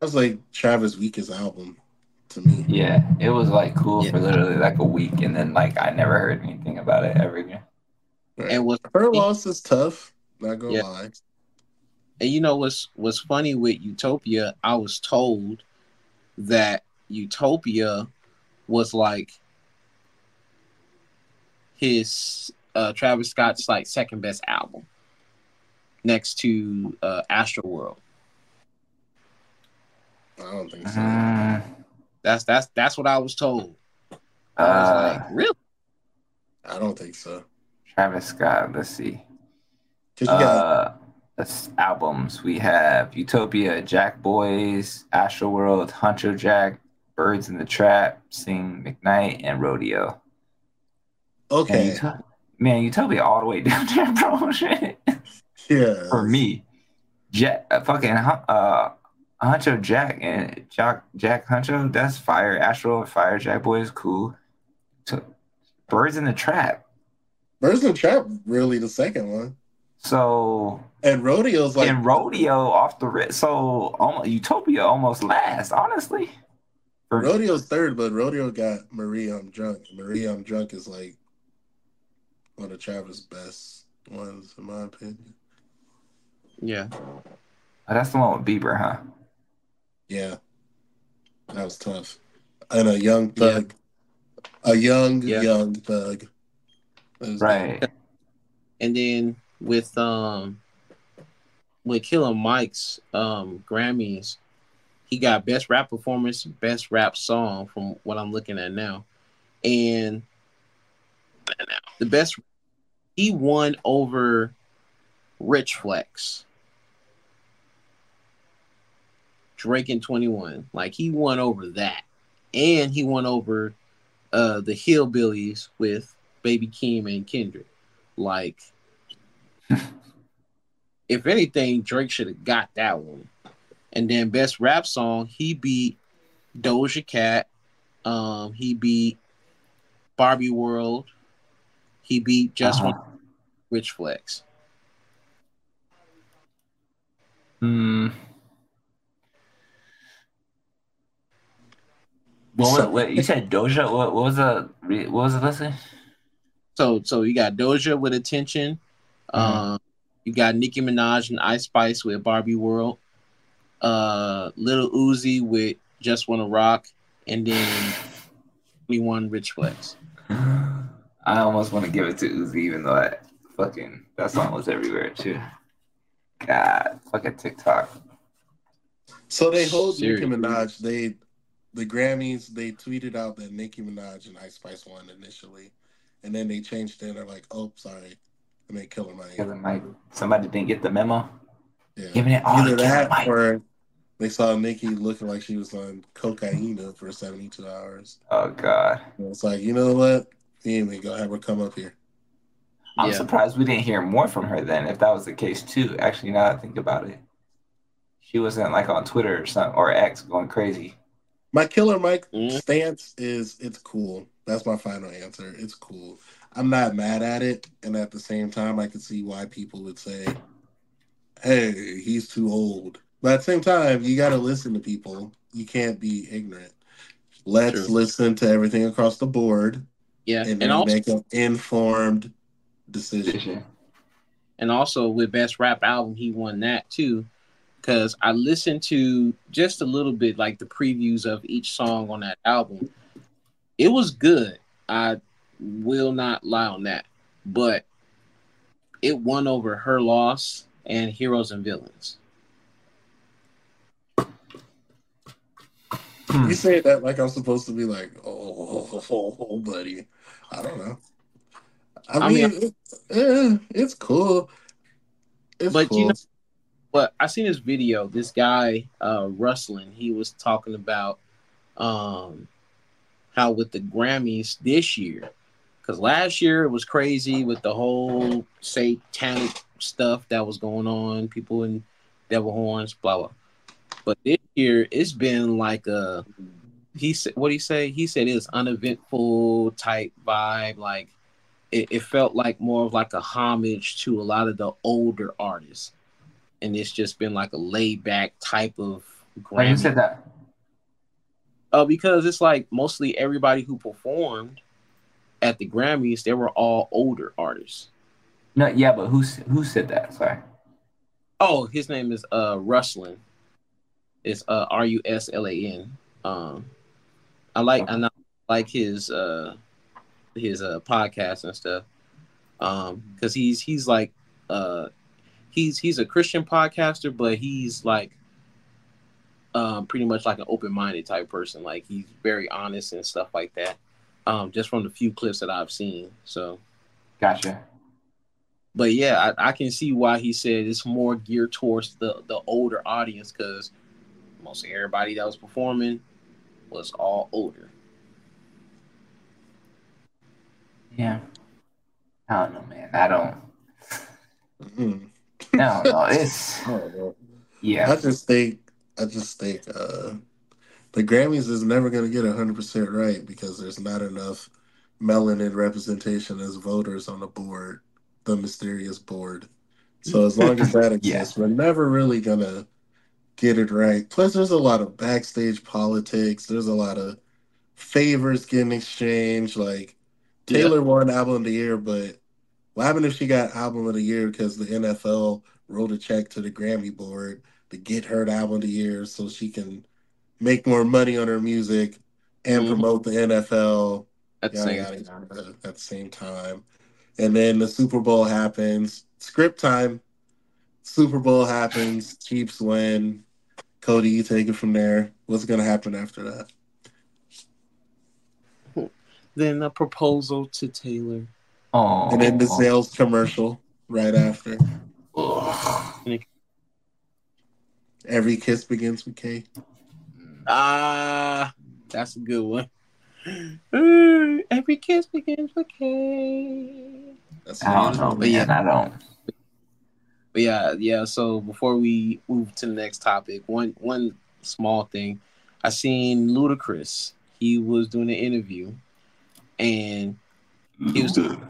That was like Travis' weakest album to me. Yeah, it was like cool yeah. for literally like a week, and then like I never heard anything about it ever again. Right. And was her loss is tough. Not gonna yeah. lie. And you know what's what's funny with Utopia? I was told that Utopia was like his uh, Travis Scott's like second best album, next to uh, Astroworld. I don't think so. Uh, that's that's that's what I was told. I was uh, like, really? I don't think so. Travis Scott. Let's see. Cause you uh, got that's albums. We have Utopia, Jack Boys, Astroworld, Huncho Jack, Birds in the Trap, Sing McKnight, and Rodeo. Okay. And Utop- Man, Utopia all the way down there, bro. Shit. Yeah. For me, Jack, uh, fucking uh, Huncho Jack and Jack, Jack Huncho, that's fire. Astroworld, fire. Jack Boys, cool. So, Birds in the Trap. Birds in the Trap, really the second one. So and rodeo's like and rodeo off the red. So almost, Utopia almost last, honestly. Rodeo's third, but rodeo got Maria I'm Drunk. Maria I'm Drunk is like one of Travis' best ones, in my opinion. Yeah, oh, that's the one with Bieber, huh? Yeah, that was tough. And a young thug, yeah. a young yeah. young thug, right? That. And then. With um, with Killer Mike's um Grammys, he got best rap performance, best rap song from what I'm looking at now, and the best he won over Rich Flex, Drake and twenty-one. Like he won over that, and he won over uh the Hillbillies with Baby Keem and Kendrick, like. If anything, Drake should have got that one. And then best rap song, he beat Doja Cat. Um, he beat Barbie World. He beat Just uh-huh. One Rich Flex. Hmm. What, so, what you said Doja? What, what was the what was the lesson? So so you got Doja with Attention. Mm-hmm. Um, you got Nicki Minaj and Ice Spice with Barbie World, uh, Lil Uzi with Just Wanna Rock, and then twenty-one Rich Flex. I almost want to give it to Uzi, even though I fucking that song was everywhere too. God, fucking TikTok. So they hold Seriously. Nicki Minaj. They the Grammys. They tweeted out that Nicki Minaj and Ice Spice won initially, and then they changed it. And they're like, "Oh, sorry." I mean, Killer Mike. Killer Mike. Somebody didn't get the memo. Yeah. Giving it all Either to that Mike. Or they saw Nikki looking like she was on cocaine for seventy-two hours. Oh, God. And it's like, you know what? He ain't gonna have her come up here. I'm yeah. surprised we didn't hear more from her then, if that was the case, too. Actually, now that I think about it, she wasn't like on Twitter or something, or X going crazy. My Killer Mike mm-hmm. stance is it's cool. That's my final answer. It's cool. I'm not mad at it, and at the same time, I can see why people would say, hey, he's too old. But at the same time, you got to listen to people. You can't be ignorant. Let's True. Listen to everything across the board yeah, and, and also, make an informed decision. And also, with Best Rap Album, he won that, too, because I listened to just a little bit, like, the previews of each song on that album. It was good. I... will not lie on that, but it won over Her Loss and Heroes and Villains. You say that like I'm supposed to be like, oh, oh, oh, oh buddy. I don't know. I, I mean, mean it, eh, it's cool. It's but cool. you know, but I seen this video. This guy, uh, Rustlin, he was talking about um, how with the Grammys this year. Because last year it was crazy with the whole satanic stuff that was going on, people in devil horns, blah, blah. But this year it's been like a, he said, what did he say? He said it's uneventful type vibe. Like it, it felt like more of like a homage to a lot of the older artists. And it's just been like a laid back type of Grammy. Why you said that? Uh, because it's like mostly everybody who performed at the Grammys, they were all older artists. No, yeah, but who who said that? Sorry, Oh, his name is uh Ruslan. It's uh R U S L A N. Um, I like okay. I not like his uh his uh podcast and stuff. Um, because he's he's like uh he's he's a Christian podcaster, but he's like um pretty much like an open-minded type person. Like he's very honest and stuff like that. Um, just from the few clips that I've seen. So gotcha. But yeah, I, I can see why he said it's more geared towards the, the older audience because most everybody that was performing was all older. Yeah. I don't know, man. I don't. Mm-hmm. No, no, it's. I don't know. Yeah. I just think, I just think uh, the Grammys is never going to get one hundred percent right because there's not enough melanin representation as voters on the board. The mysterious board. So as long as that exists, yeah. we're never really gonna get it right. Plus, there's a lot of backstage politics. There's a lot of favors getting exchanged. Like Taylor yeah. won album of the year, but what happened if she got album of the year because the N F L wrote a check to the Grammy board to get her album of the year so she can make more money on her music and mm-hmm. promote the N F L at the same time. And then the Super Bowl happens. Script time. Super Bowl happens. Chiefs win. Cody, you take it from there. What's going to happen after that? Then a proposal to Taylor. Aww. And then the sales commercial right after. Every kiss begins with K. Ah, uh, that's a good one. Ooh, every kiss begins with K. That's I don't know, but yeah, I don't. But yeah, yeah. So before we move to the next topic, one one small thing, I seen Ludacris. He was doing an interview, and he was doing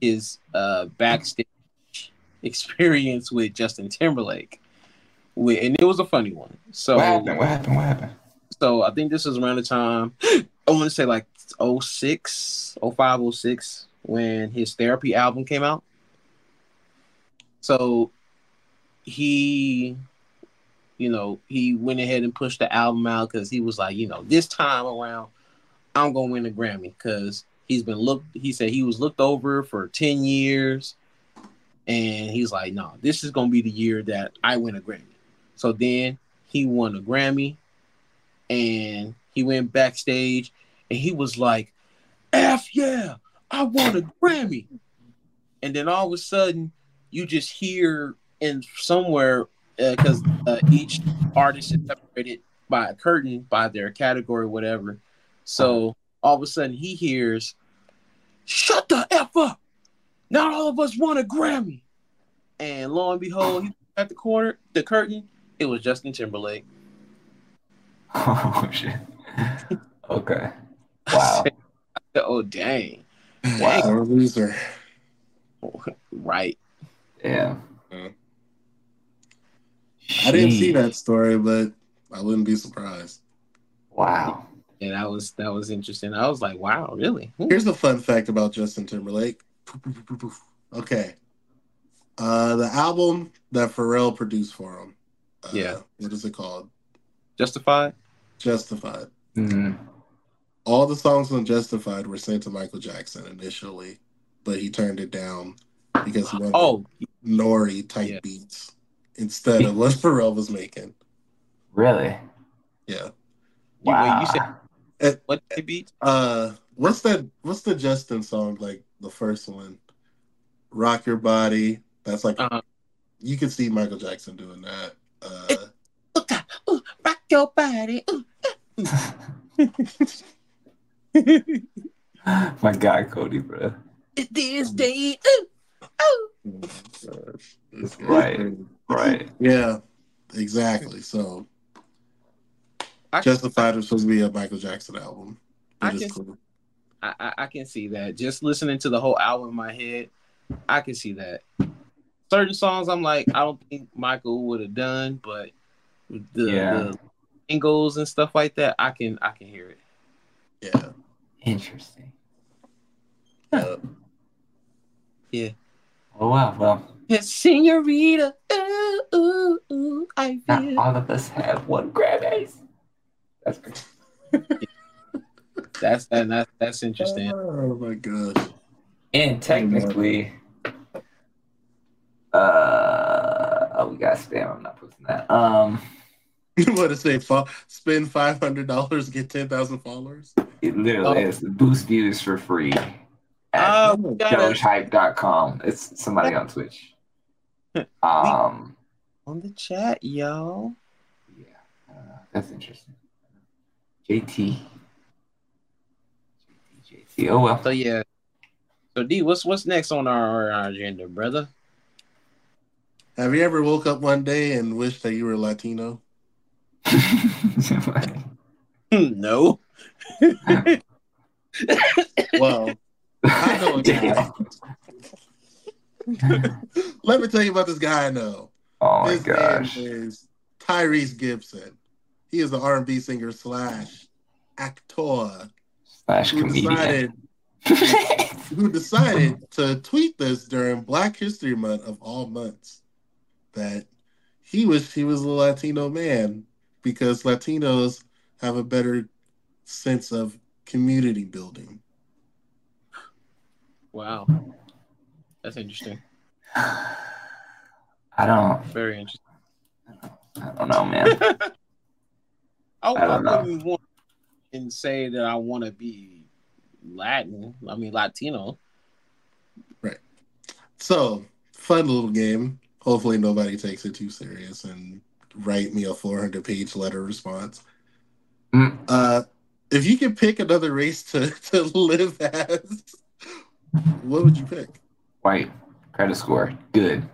his uh, backstage experience with Justin Timberlake, with, and it was a funny one. So what happened? What happened? What happened? So I think this is around the time. I want to say like oh six, oh five, oh six when his Therapy album came out. So he, you know, he went ahead and pushed the album out because he was like, you know, this time around, I'm going to win a Grammy because he's been looked, he said he was looked over for ten years. And he's like, no, this is going to be the year that I win a Grammy. So then he won a Grammy and he went backstage, and he was like, F yeah, I won a Grammy. And then all of a sudden, you just hear in somewhere, because uh, uh, each artist is separated by a curtain, by their category, whatever. So all of a sudden, he hears, shut the F up. Not all of us won a Grammy. And lo and behold, at the corner, the curtain, it was Justin Timberlake. Oh, shit. Okay. Wow. Oh, dang. dang. Wow, a loser. Right. Yeah. I didn't see that story, but I wouldn't be surprised. Wow. Yeah, that was that was interesting. I was like, wow, really? Hmm. Here's a fun fact about Justin Timberlake. Okay. Uh, the album that Pharrell produced for him. Uh, yeah. What is it called? Justified? Justified. Mm-hmm. All the songs on Justified were sent to Michael Jackson initially, but he turned it down because he wanted oh. Nori type yeah. beats instead of what Pharrell was making. Really? Yeah. Wow. You, wait, you said what the beat? Uh, what's that? What's the Justin song? Like the first one, "Rock Your Body." That's like uh-huh. you can see Michael Jackson doing that. Uh, Ooh, rock your body. Ooh, my God, Cody, bro. It this day. Ooh, ooh. Oh gosh. It's right, right. Yeah, exactly. So, I Justified can, was supposed to be a Michael Jackson album. I can, cool. I, I can see that. Just listening to the whole album in my head, I can see that. Certain songs I'm like, I don't think Michael would have done, but The, yeah. the angles and stuff like that, I can I can hear it. Yeah. Interesting. Huh. Yeah. Oh wow. Well. Senorita. Ooh, I feel. Not all of us have one Grammys. That's good. That's that, that. That's interesting. Oh my god! And technically, uh, oh, we got spam. I'm not posting that. Um, you want to say spend five hundred dollars, get ten thousand followers? It literally oh. is boost views for free at oh, doge hype dot com. It's somebody on Twitch. Um, on the chat, yo. Yeah, uh, that's interesting. J T. Oh, well. So yeah. So D, what's what's next on our, our agenda, brother? Have you ever woke up one day and wished that you were Latino? No. Well, I know a guy. Let me tell you about this guy I know. Oh my gosh. His name is Tyrese Gibson. He is an R and B singer slash actor. Who decided, who decided to tweet this during Black History Month of all months that he was he was a Latino man because Latinos have a better sense of community building. Wow. That's interesting. I don't very interesting. I don't know, man. I, I don't I know. And say that I want to be Latin. I mean, Latino. Right. So, fun little game. Hopefully nobody takes it too serious and write me a four hundred page letter response. Mm. Uh, if you could pick another race to, to live as, what would you pick? White. Credit score. Good.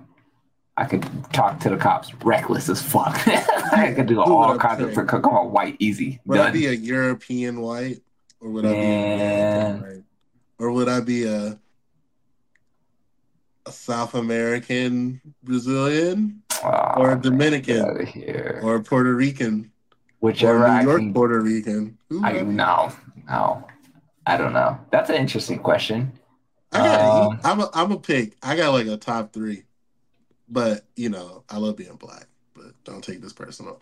I could talk to the cops reckless as fuck. I could do all kinds of come on white easy. Would done. I be a European white, or would I Man. be a white, or would I be a a South American Brazilian, oh, or a Dominican, or a Puerto Rican, whichever or a New York I can, Puerto Rican? Who I no no, I don't know. That's an interesting question. I got. Um, I'm a, I'm a pick. I got like a top three. But, you know, I love being black, but don't take this personal.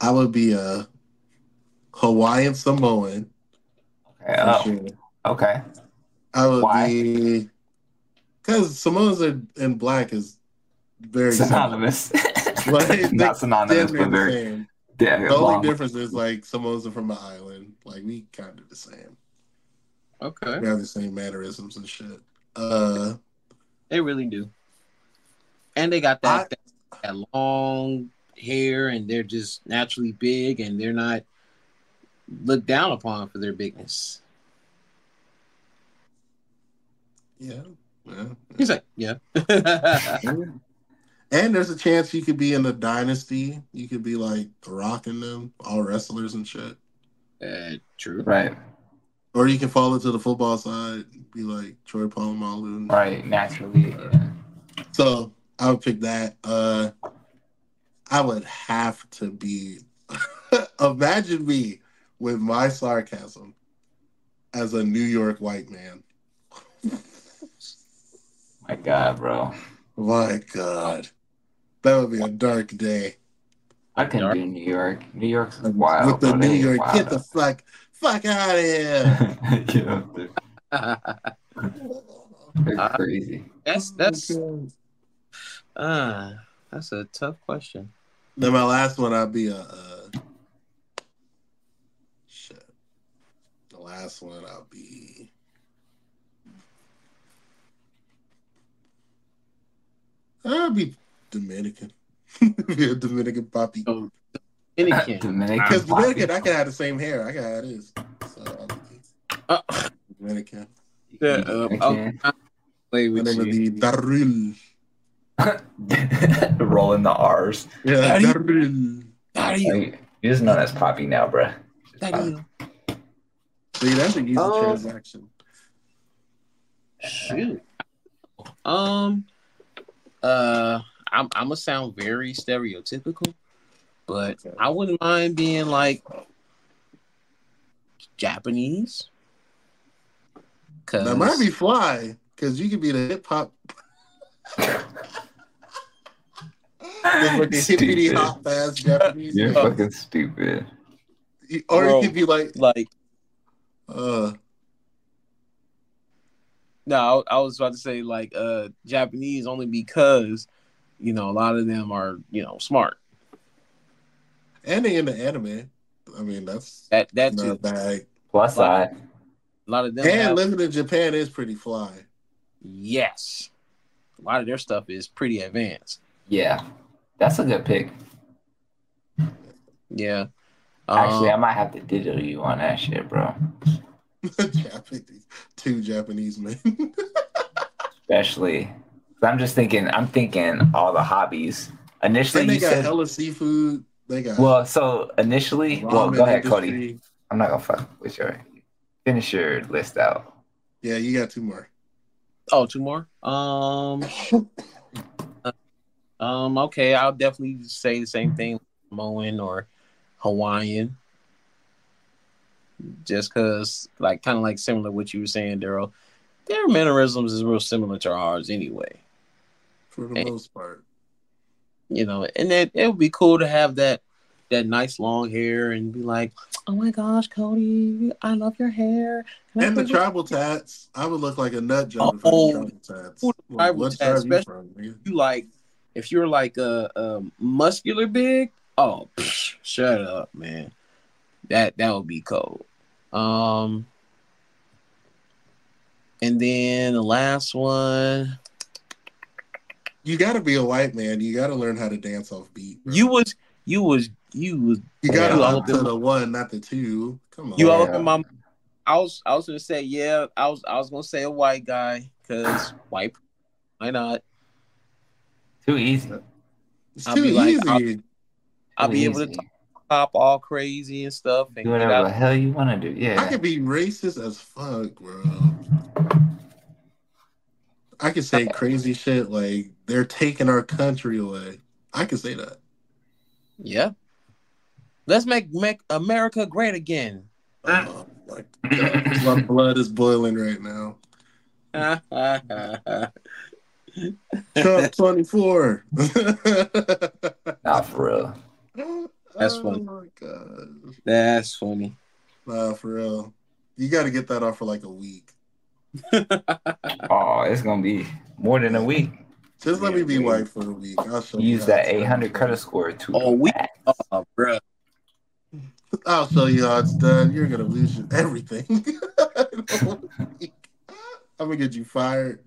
I would be a Hawaiian Samoan. Okay. Oh. Sure. Okay. I would Why? be... Because Samoans are, and black is very... Synonymous. Like, not synonymous, but very... Same. Yeah, the only long... difference is, like, Samoans are from an island. Like, we kind of the same. Okay. We have the same mannerisms and shit. Uh, They really do. And they got that, I, that long hair, and they're just naturally big, and they're not looked down upon for their bigness. Yeah, yeah. He's like, yeah. And there's a chance you could be in the dynasty. You could be like The Rock and them, all wrestlers and shit. Uh, true. Right. Or you can fall into the football side, be like Troy Polamalu. Right, naturally. Or, yeah. So. I would pick that. Uh, I would have to be... Imagine me with my sarcasm as a New York white man. My God, bro. My God. That would be a dark day. I can do New York. New York's wild. With the bro, New York, wild. Get the fuck, fuck out of here. Yeah, dude. *laughs* That's crazy. That's... that's... Ah, uh, that's a tough question. Then my last one, I'd be a uh, shit. The last one, I'll be. I'll be Dominican. Be a Dominican poppy. Oh, Dominican, Dominican. Because Dominican, I can have the same hair. I can have this. So I'll be uh, Dominican. Yeah, uh, Dominican. I'll, I'll play with and you. Then I'll be Darul. Rolling the R's. Yeah. Dario. Dario. Like, you're just known as Poppy now, bruh. Dario. See, that's an easy um, transaction. Shoot. Um. Uh, I'm I'm gonna sound very stereotypical, but okay. I wouldn't mind being like Japanese. Cause that might be fly, cause you could be the hip hop. This fucking hippity hop ass Japanese. You're guy. Fucking stupid. He, or Bro, he could be like, like, uh. No, I, I was about to say like uh Japanese only because you know a lot of them are you know smart. And they in the anime. I mean that's that that's not bad. Plus side. A lot of them. And have, living in Japan is pretty fly. Yes. A lot of their stuff is pretty advanced. Yeah. That's a good pick. Yeah. Actually, um, I might have to digital you on that shit, bro. Japanese, two Japanese men. Especially. I'm just thinking, I'm thinking all the hobbies. Initially, and they you got said, hella seafood. They got. Well, so initially, well, go ahead, industry. Cody. I'm not going to fuck with your. Finish your list out. Yeah, you got two more. Oh, two more? Um, uh, um, okay, I'll definitely say the same thing, Samoan or Hawaiian. Just because, like, kind of like similar to what you were saying, Daryl, their mannerisms is real similar to ours anyway. For the and, most part. You know, and it, it would be cool to have that that nice long hair and be like, oh my gosh, Cody, I love your hair. Can and I the tribal tats. I would look like a nut job oh, for the tribal tats. The tribal like, tats you, from, you like, if you're like a, a muscular big, oh, psh, shut up, man. That that would be cold. Um, and then the last one. You got to be a white man. You got to learn how to dance off beat. Bro. You was, you was, you was. You got to up to the one, not the two. Come on. You all up in my. I was, I was gonna say yeah. I was, I was gonna say a white guy because white. Why not? Too easy. It's I'll too be easy. Like, I'll, too I'll be easy. Able to talk. Pop all crazy and stuff. And do whatever the hell you want to do. Yeah, I could be racist as fuck, bro. I could say crazy shit like they're taking our country away. I could say that. Yeah. Let's make, make America great again. Oh, my God. My blood is boiling right now. Trump twenty-four. Not for real. That's funny. Oh my God. That's funny. Nah, for real. You got to get that off for like a week. Oh, it's going to be more than a week. Just let yeah, me be white for a week. I'll show Use you that eight hundred credit score to a week. Oh, bro. I'll show you how it's done. You're going to lose your everything. I'm going to get you fired.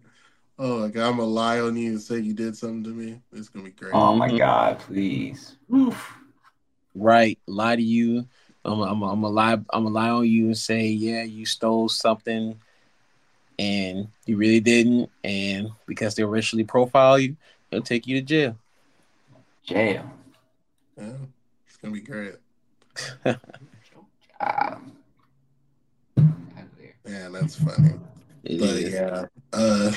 Oh my God, I'm going to lie on you and say you did something to me. It's going to be great. Oh my God, please. Oof. Right, lie to you. I'm, I'm, I'm a lie. I'm a lie on you and say, yeah, you stole something, and you really didn't. And because they racially profile you, they'll take you to jail. Jail. Yeah, it's gonna be great. um, yeah, that's funny. It but is. yeah, uh,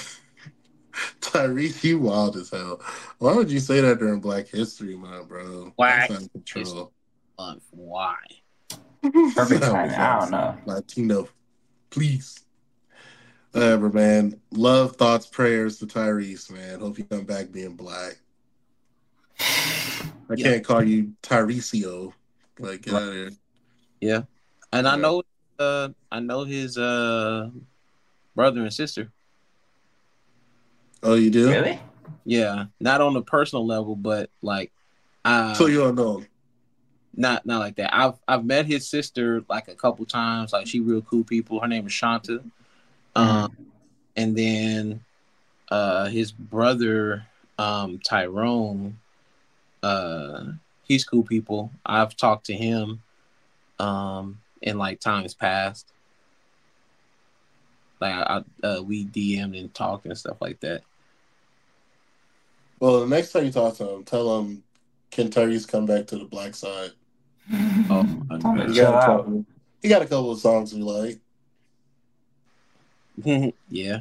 Tyrese, you wild as hell. Why would you say that during Black History Month, bro? Why? Why? Perfect time. I don't know. Latino, please. Whatever, man. Love, thoughts, prayers to Tyrese, man. Hope you come back being black. I yeah. can't call you Tyreseo. Like, get right. out of here. Yeah, and yeah. I know. Uh, I know his uh, brother and sister. Oh, you do? Really? Yeah, not on a personal level, but like, uh, so you don't know? Not, not like that. I've, I've met his sister like a couple times. Like, she real cool people. Her name is Shanta. Um, mm-hmm. and then, uh, his brother, um, Tyrone, uh, he's cool people. I've talked to him, um, in like times past. Like, I, I uh, we D M'd and talked and stuff like that. Well, the next time you talk to him, tell him, can Tyrese come back to the black side? Oh, you got, he got a couple of songs we like. yeah.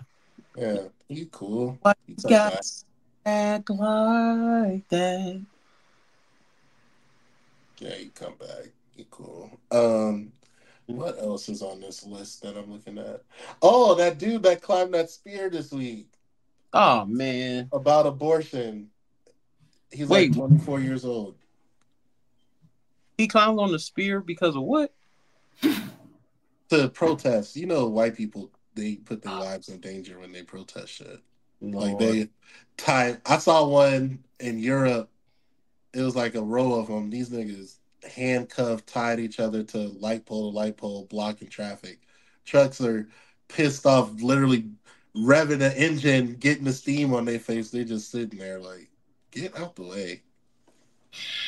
Yeah, you cool. What you got back like that? Yeah, you come back. You cool. Um... What else is on this list that I'm looking at? Oh, that dude that climbed that spear this week. Oh, man. About abortion. He's Wait. like twenty-four years old. He climbed on the spear because of what? To protest. You know, white people, they put their lives in danger when they protest shit. Lord. Like they tie. I saw one in Europe. It was like a row of them. These niggas handcuffed, tied each other to light pole to light pole, blocking traffic. Trucks are pissed off, literally revving the engine, getting the steam on their face. They just sitting there like, get out the way.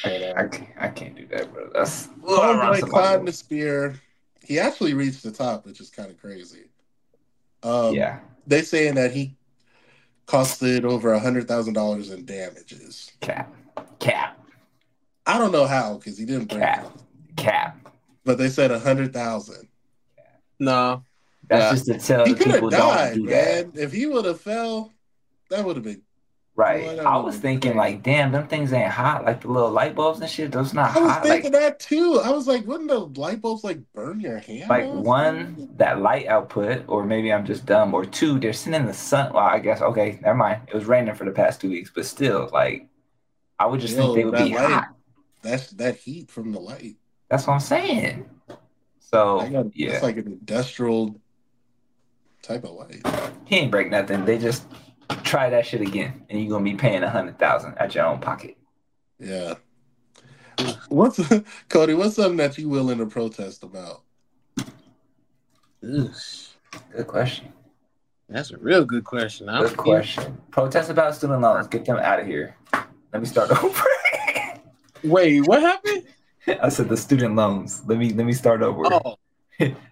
I, I, can't, I can't do that, bro. That's Homeboy climbed the spear. He actually reached the top, which is kind of crazy. Um, yeah. They saying that he costed over one hundred thousand dollars in damages. Cap. Cap. I don't know how, because he didn't break Cap. It. Cap. But they said one hundred thousand dollars. No. That's yeah. just to tell he people died, don't do man. That. If he would have fell, that would have been right. Boy, I was thinking crazy. Like, damn, them things ain't hot. Like the little light bulbs and shit, those not hot. I was hot. Thinking like, that too. I was like, wouldn't the light bulbs like burn your hand? Like one, that light output, or maybe I'm just dumb, or two, they're sitting in the sun. Well, I guess okay, never mind. It was raining for the past two weeks, but still, like, I would just Yo, think they would be light, hot. That's that heat from the light. That's what I'm saying. So got, yeah, it's like an industrial type of light. He ain't break nothing. They just. Try that shit again, and you're gonna be paying a hundred thousand out your own pocket. Yeah. What's Cody? What's something that you willing to protest about? Ooh, good question. That's a real good question. I'm good question. Here. Protest about student loans. Get them out of here. Let me start over. Wait, what happened? I said the student loans. Let me let me start over. Oh.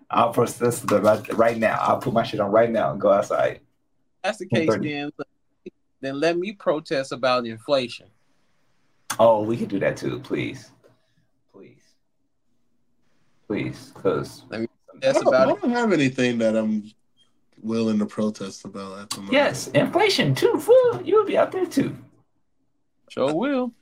I'll protest about right now. I'll put my shit on right now and go outside. That's the case, then. Then let me protest about inflation. Oh, we can do that too, please, please, please. Because I, I don't have anything that I'm willing to protest about at the moment. Yes, inflation too. Fool, you would be out there too. Sure will.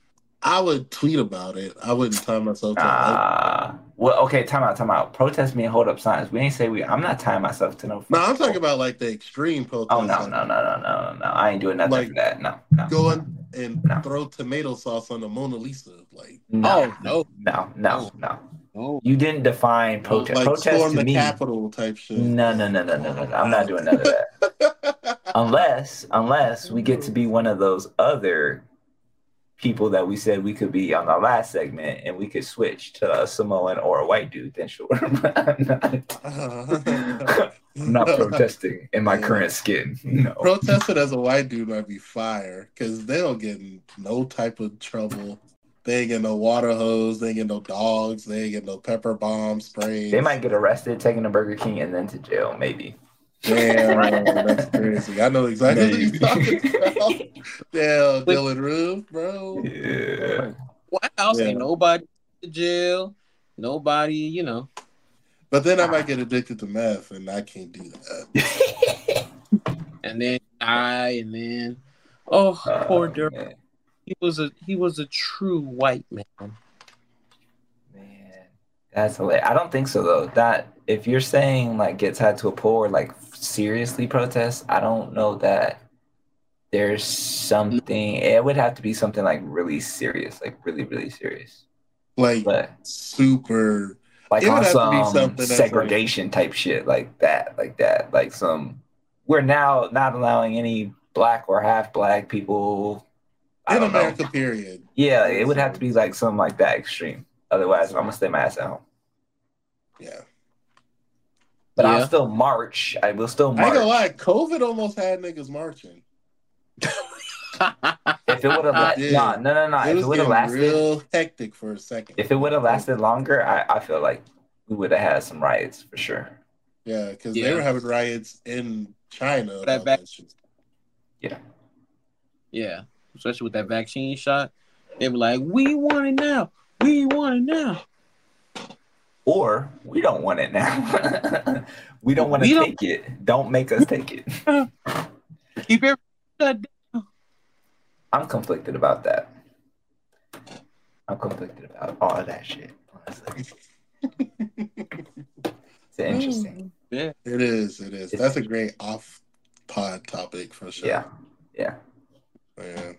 I would tweet about it. I wouldn't tie myself. Ah, uh, well, okay. Time out, time out. Protest me and hold up signs. We ain't say we. I'm not tying myself to no. No, I'm talking about like the extreme protest. Oh no, no, no, no, no, no! I ain't doing nothing like, for that. No, no. Going and no. throw tomato sauce on the Mona Lisa, like. No, oh, no, no, no, no. Oh. You didn't define protest. Like protest storm to the me. Capitol type shit. No, no, no, no, no, no, no. I'm not doing none of that. unless, unless we get to be one of those other. People that we said we could be on our last segment, and we could switch to a Samoan or a white dude. Then sure, I'm not, I'm not protesting in my current skin. No, protested as a white dude might be fire because they don't get in no type of trouble. They ain't get no water hose. They ain't get no dogs. They ain't get no pepper bomb sprays. They might get arrested, taken to Burger King, and then to jail, maybe. Damn, right. That's crazy. I know exactly what you're talking about. Damn, Dylan Roof, bro. Yeah. White House ain't nobody to jail. Nobody, you know. But then I might get addicted to meth, and I can't do that. and then I, and then, oh, oh poor Durham. He was a he was a true white man. Man, that's hilarious. I don't think so though. That. If you're saying like get tied to a pole or like seriously protest, I don't know that there's something. It would have to be something like really serious, like really, really serious, like but, super, like on some segregation type shit, like that, like that, like some. We're now not allowing any black or half black people in America. Period. Yeah, it would have to be like something like that extreme. Otherwise, I'm gonna stay my ass at home. Yeah. But yeah. I'll still march. I will still march. I ain't gonna lie, COVID almost had niggas marching. if it would have lasted, no, no, no, no. It if was it would have lasted, real hectic for a second. If it would have lasted longer, I, I feel like we would have had some riots for sure. Yeah, because yeah. they were having riots in China. That vac- that yeah, yeah, especially with that vaccine shot, they were like, "We want it now. We want it now." Or we don't want it now. we don't want to take don't... it. Don't make us take it. Keep everything shut down. I'm conflicted about that. I'm conflicted about all of that shit. Honestly, it's interesting. Yeah, it is. It is. It's That's a great off-pod topic for sure. Yeah. Yeah. Yeah.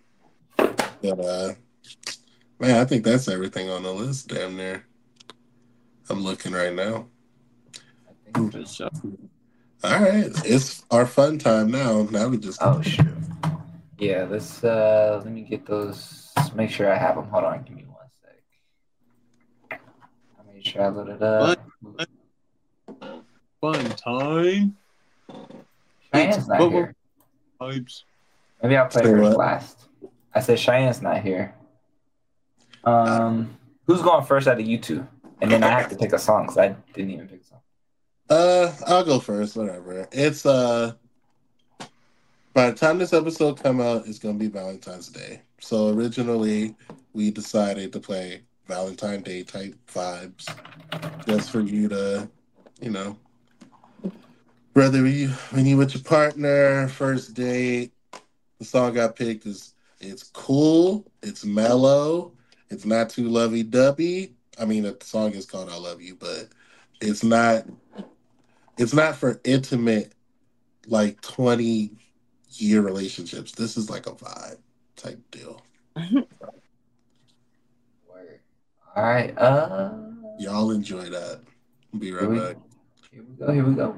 But, uh, Man, I think that's everything on the list, damn near. I'm looking right now. I think Good show. All right, it's our fun time now. Now we just oh shoot, yeah. Let's uh, let me get those. Make sure I have them. Hold on, give me one sec. I made sure I load it up. Fun, fun time. Cheyenne's not here. Vibes. Maybe I'll play her last. I said Cheyenne's not here. Um, who's going first out of you two? And then I have to pick a song because I didn't even pick a song. Uh, I'll go first, whatever. It's, uh, by the time this episode come out, it's going to be Valentine's Day. So originally, we decided to play Valentine's Day type vibes just for you to, you know, whether you, when you with your partner, first date, the song I picked is, it's cool, it's mellow, it's not too lovey-dovey. I mean, the song is called I Love You, but it's not... It's not for intimate, like twenty-year relationships. This is like a vibe type deal. All right, uh, y'all enjoy that. We'll be right back. Here we go. Here we go.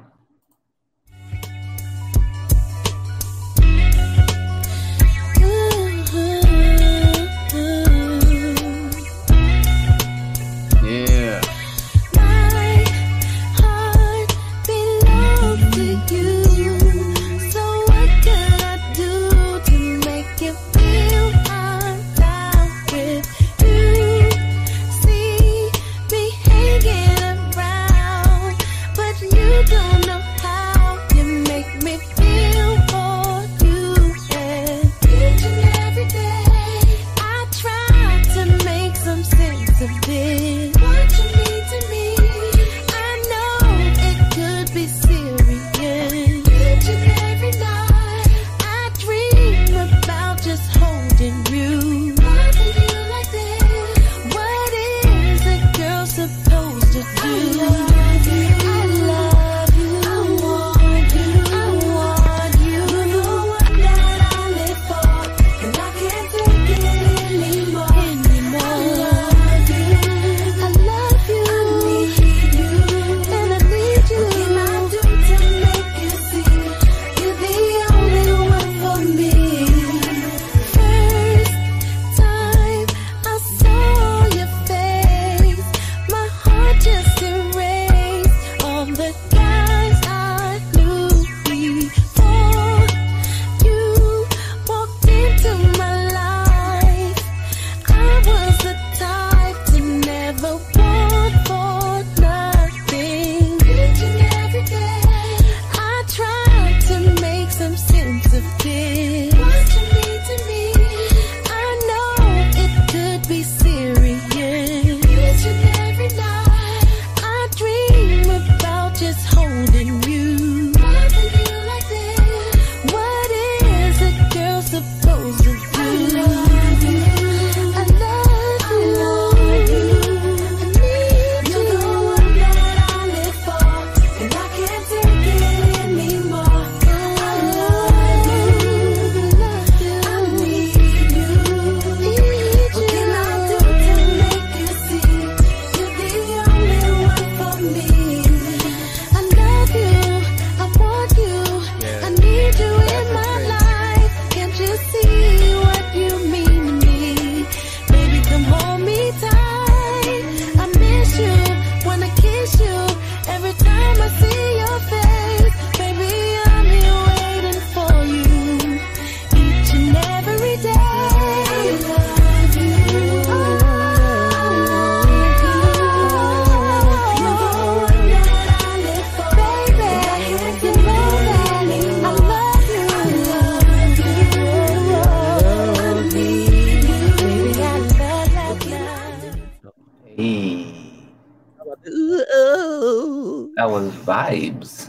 Vibes,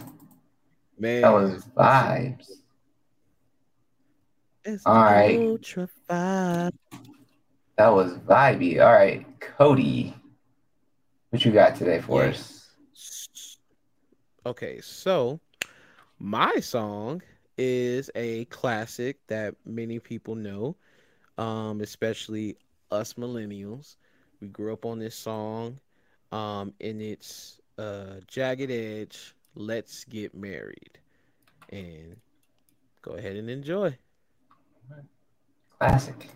man. That was vibes. It's all right. Ultra vibe. That was vibey. All right, Cody, what you got today for yes. us? Okay, so my song is a classic that many people know, um, especially us millennials. We grew up on this song, um, and it's uh, Jagged Edge, Let's Get Married. And go ahead and enjoy. Classic.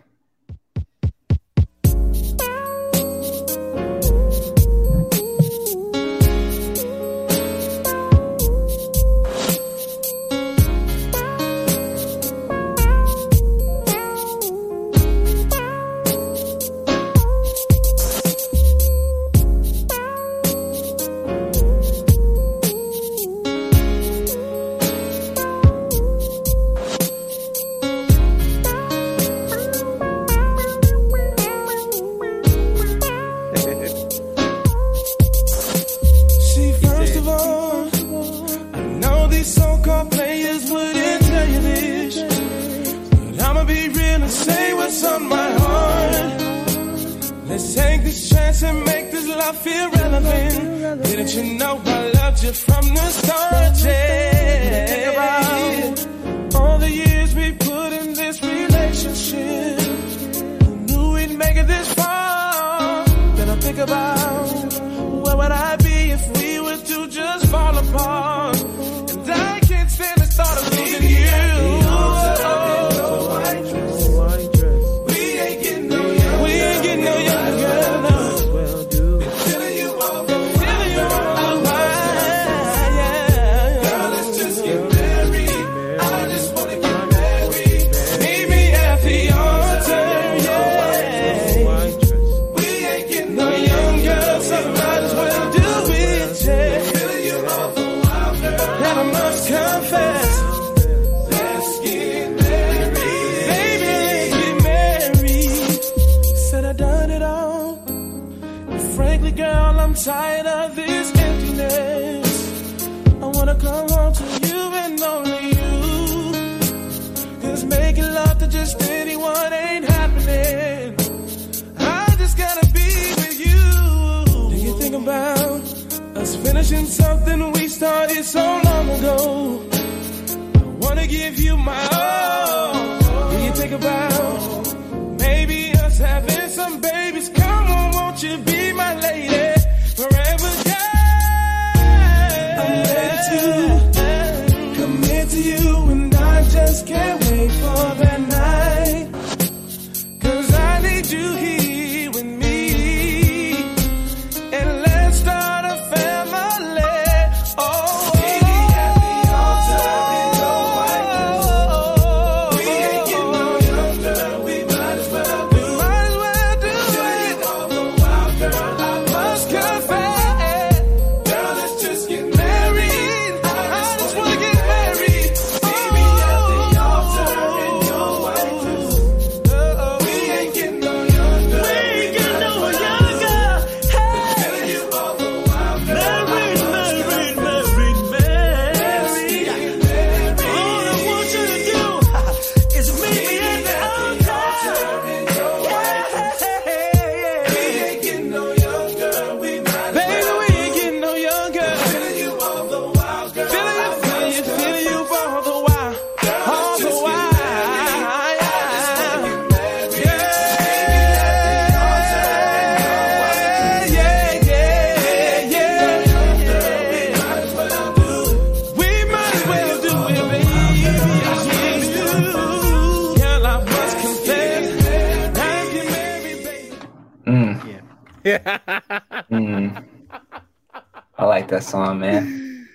That song, man.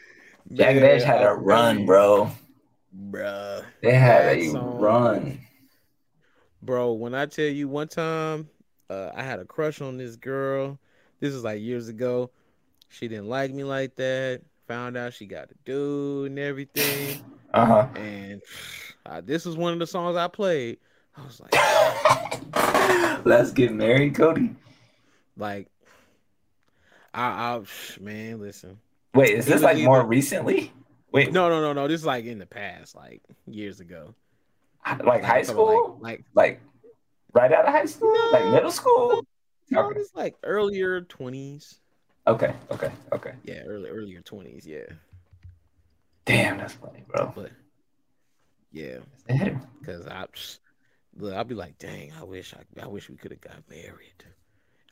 Jagged Edge had a run, bro. Bruh. They had a song, run. Bro, when I tell you one time, uh, I had a crush on this girl. This was like years ago. She didn't like me like that. Found out she got a dude and everything. Uh-huh. And uh, this was one of the songs I played. I was like, Let's Get Married, Cody. Like, I, I man, listen. Wait, is this like more recently? Wait, no, no, no, no. This is like in the past, like years ago, like, like high school, like, like, like right out of high school, no, like middle school. No, okay. It's like earlier twenties. Okay, okay, okay. Yeah, early, earlier twenties. Yeah. Damn, that's funny, bro. But yeah, because I look, I'll be like, dang, I wish I, I wish we could have got married.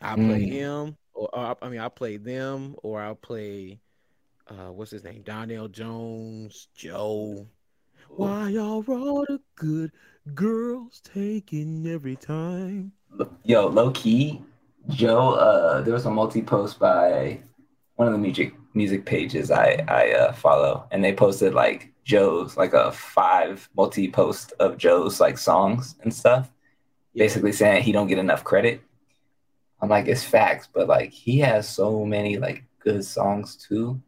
I'll play mm. him, or, or I mean, I'll play them, or I'll play, uh, what's his name, Donnell Jones, Joe. Why are all the good girls taking every time? Yo, low key, Joe. Uh, there was a multi post by one of the music music pages I I uh, follow, and they posted like Joe's, like a five multi post of Joe's like songs and stuff, yeah. basically saying he don't get enough credit. I'm like, it's facts, but like he has so many like good songs too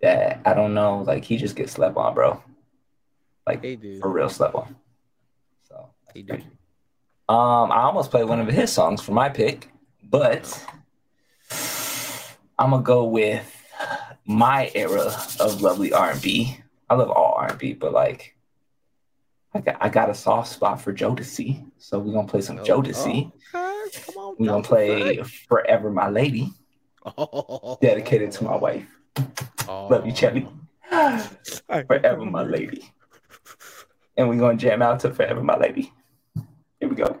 that I don't know, like he just gets slept on, bro. Like for real slept on. So he do. Um, I almost played one of his songs for my pick, but I'm gonna go with my era of lovely R and B. I love all R and B, but like I got I got a soft spot for Jodeci, so we're gonna play some oh, Jodeci. Oh, okay. Come on, we're gonna play right. "Forever My Lady," oh. dedicated to my wife. Oh. Love you, Chevy. Forever My Lady. And we're gonna jam out to "Forever My Lady." Here we go.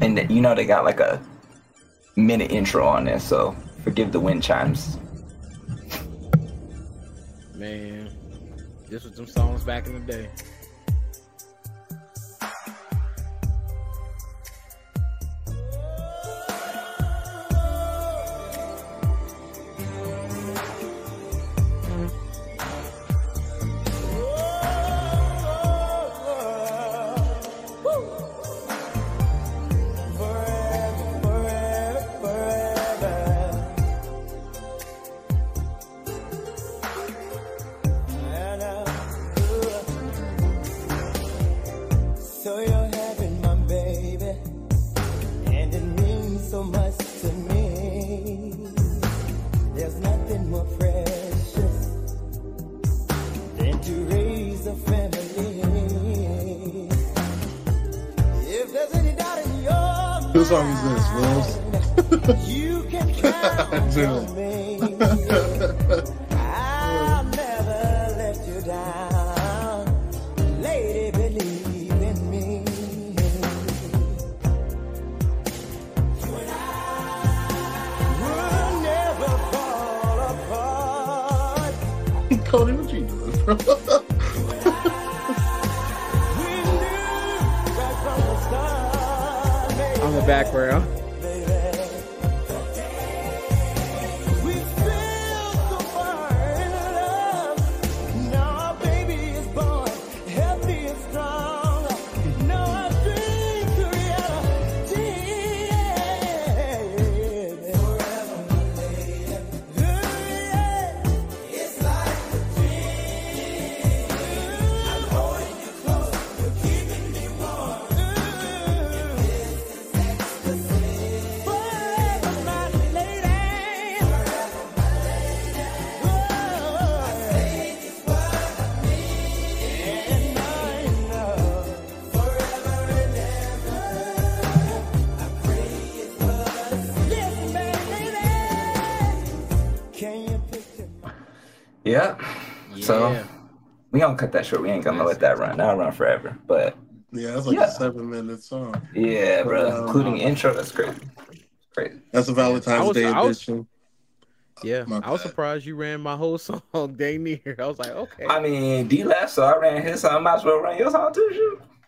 And you know they got like a minute intro on there, so forgive the wind chimes. Man, this was some songs back in the day. Yep. Yeah. So we gonna cut that short. We ain't gonna let that run. That'll run forever. But yeah, that's like yeah. a seven minute song. Yeah, but, bro. Um, including intro. That's crazy. Crazy. That's a Valentine's was, Day I was, edition. Yeah. Oh, I was surprised you ran my whole song day near. I was like, okay. I mean, D left, so I ran his song. I might as well run your song too,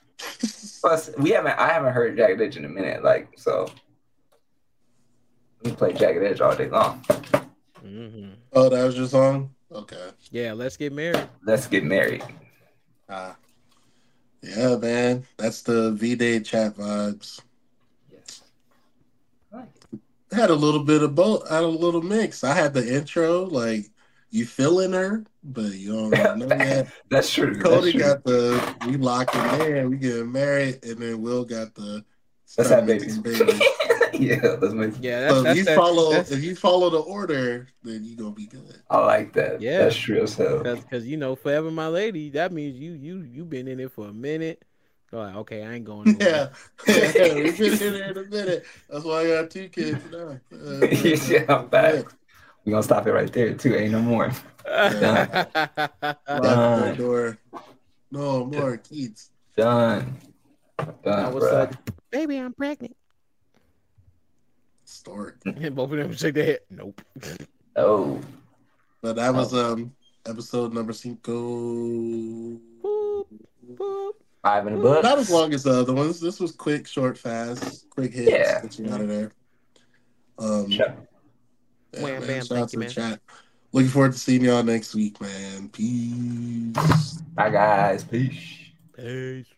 shoot. Plus, we haven't I haven't heard Jagged Edge in a minute, like so we play Jagged Edge all day long. Mm-hmm. Oh, that was your song? Okay. Yeah, let's get married. Let's get married. Ah, uh, yeah, man. That's the V-Day chat vibes. Yes. I like it. Had a little bit of both. Had a little mix. I had the intro, like you feeling her, but you don't know that. That's true. Cody That's true. Got the we locking in, we getting married, and then Will got the. That's that baby. baby. Yeah, that's my yeah. That's, so that's, if you that's, follow, that's, if you follow the order, then you gonna be good. I like that. Yeah, that's true. So because you know, Forever My Lady, that means you you you been in it for a minute. You're like, okay, I ain't going. Yeah, yeah, we've been in it in a minute. That's why I got two kids now. Uh, yeah, I'm back. We gonna stop it right there too. Ain't no more. Yeah. Done. Done. Lock the door. No more kids. Done. Done. I was like, baby, I'm pregnant. Start. And both of them shake their head. Nope. Oh. But that was um episode number cinco. Five in the book. Not as long as the other ones. This was quick, short, fast, quick hits. Yeah. Get you out of there. Um, sure. yeah, Wham, man, bam, shout out to you, the man. Chat. Looking forward to seeing y'all next week, man. Peace. Bye, guys. Peace. Peace.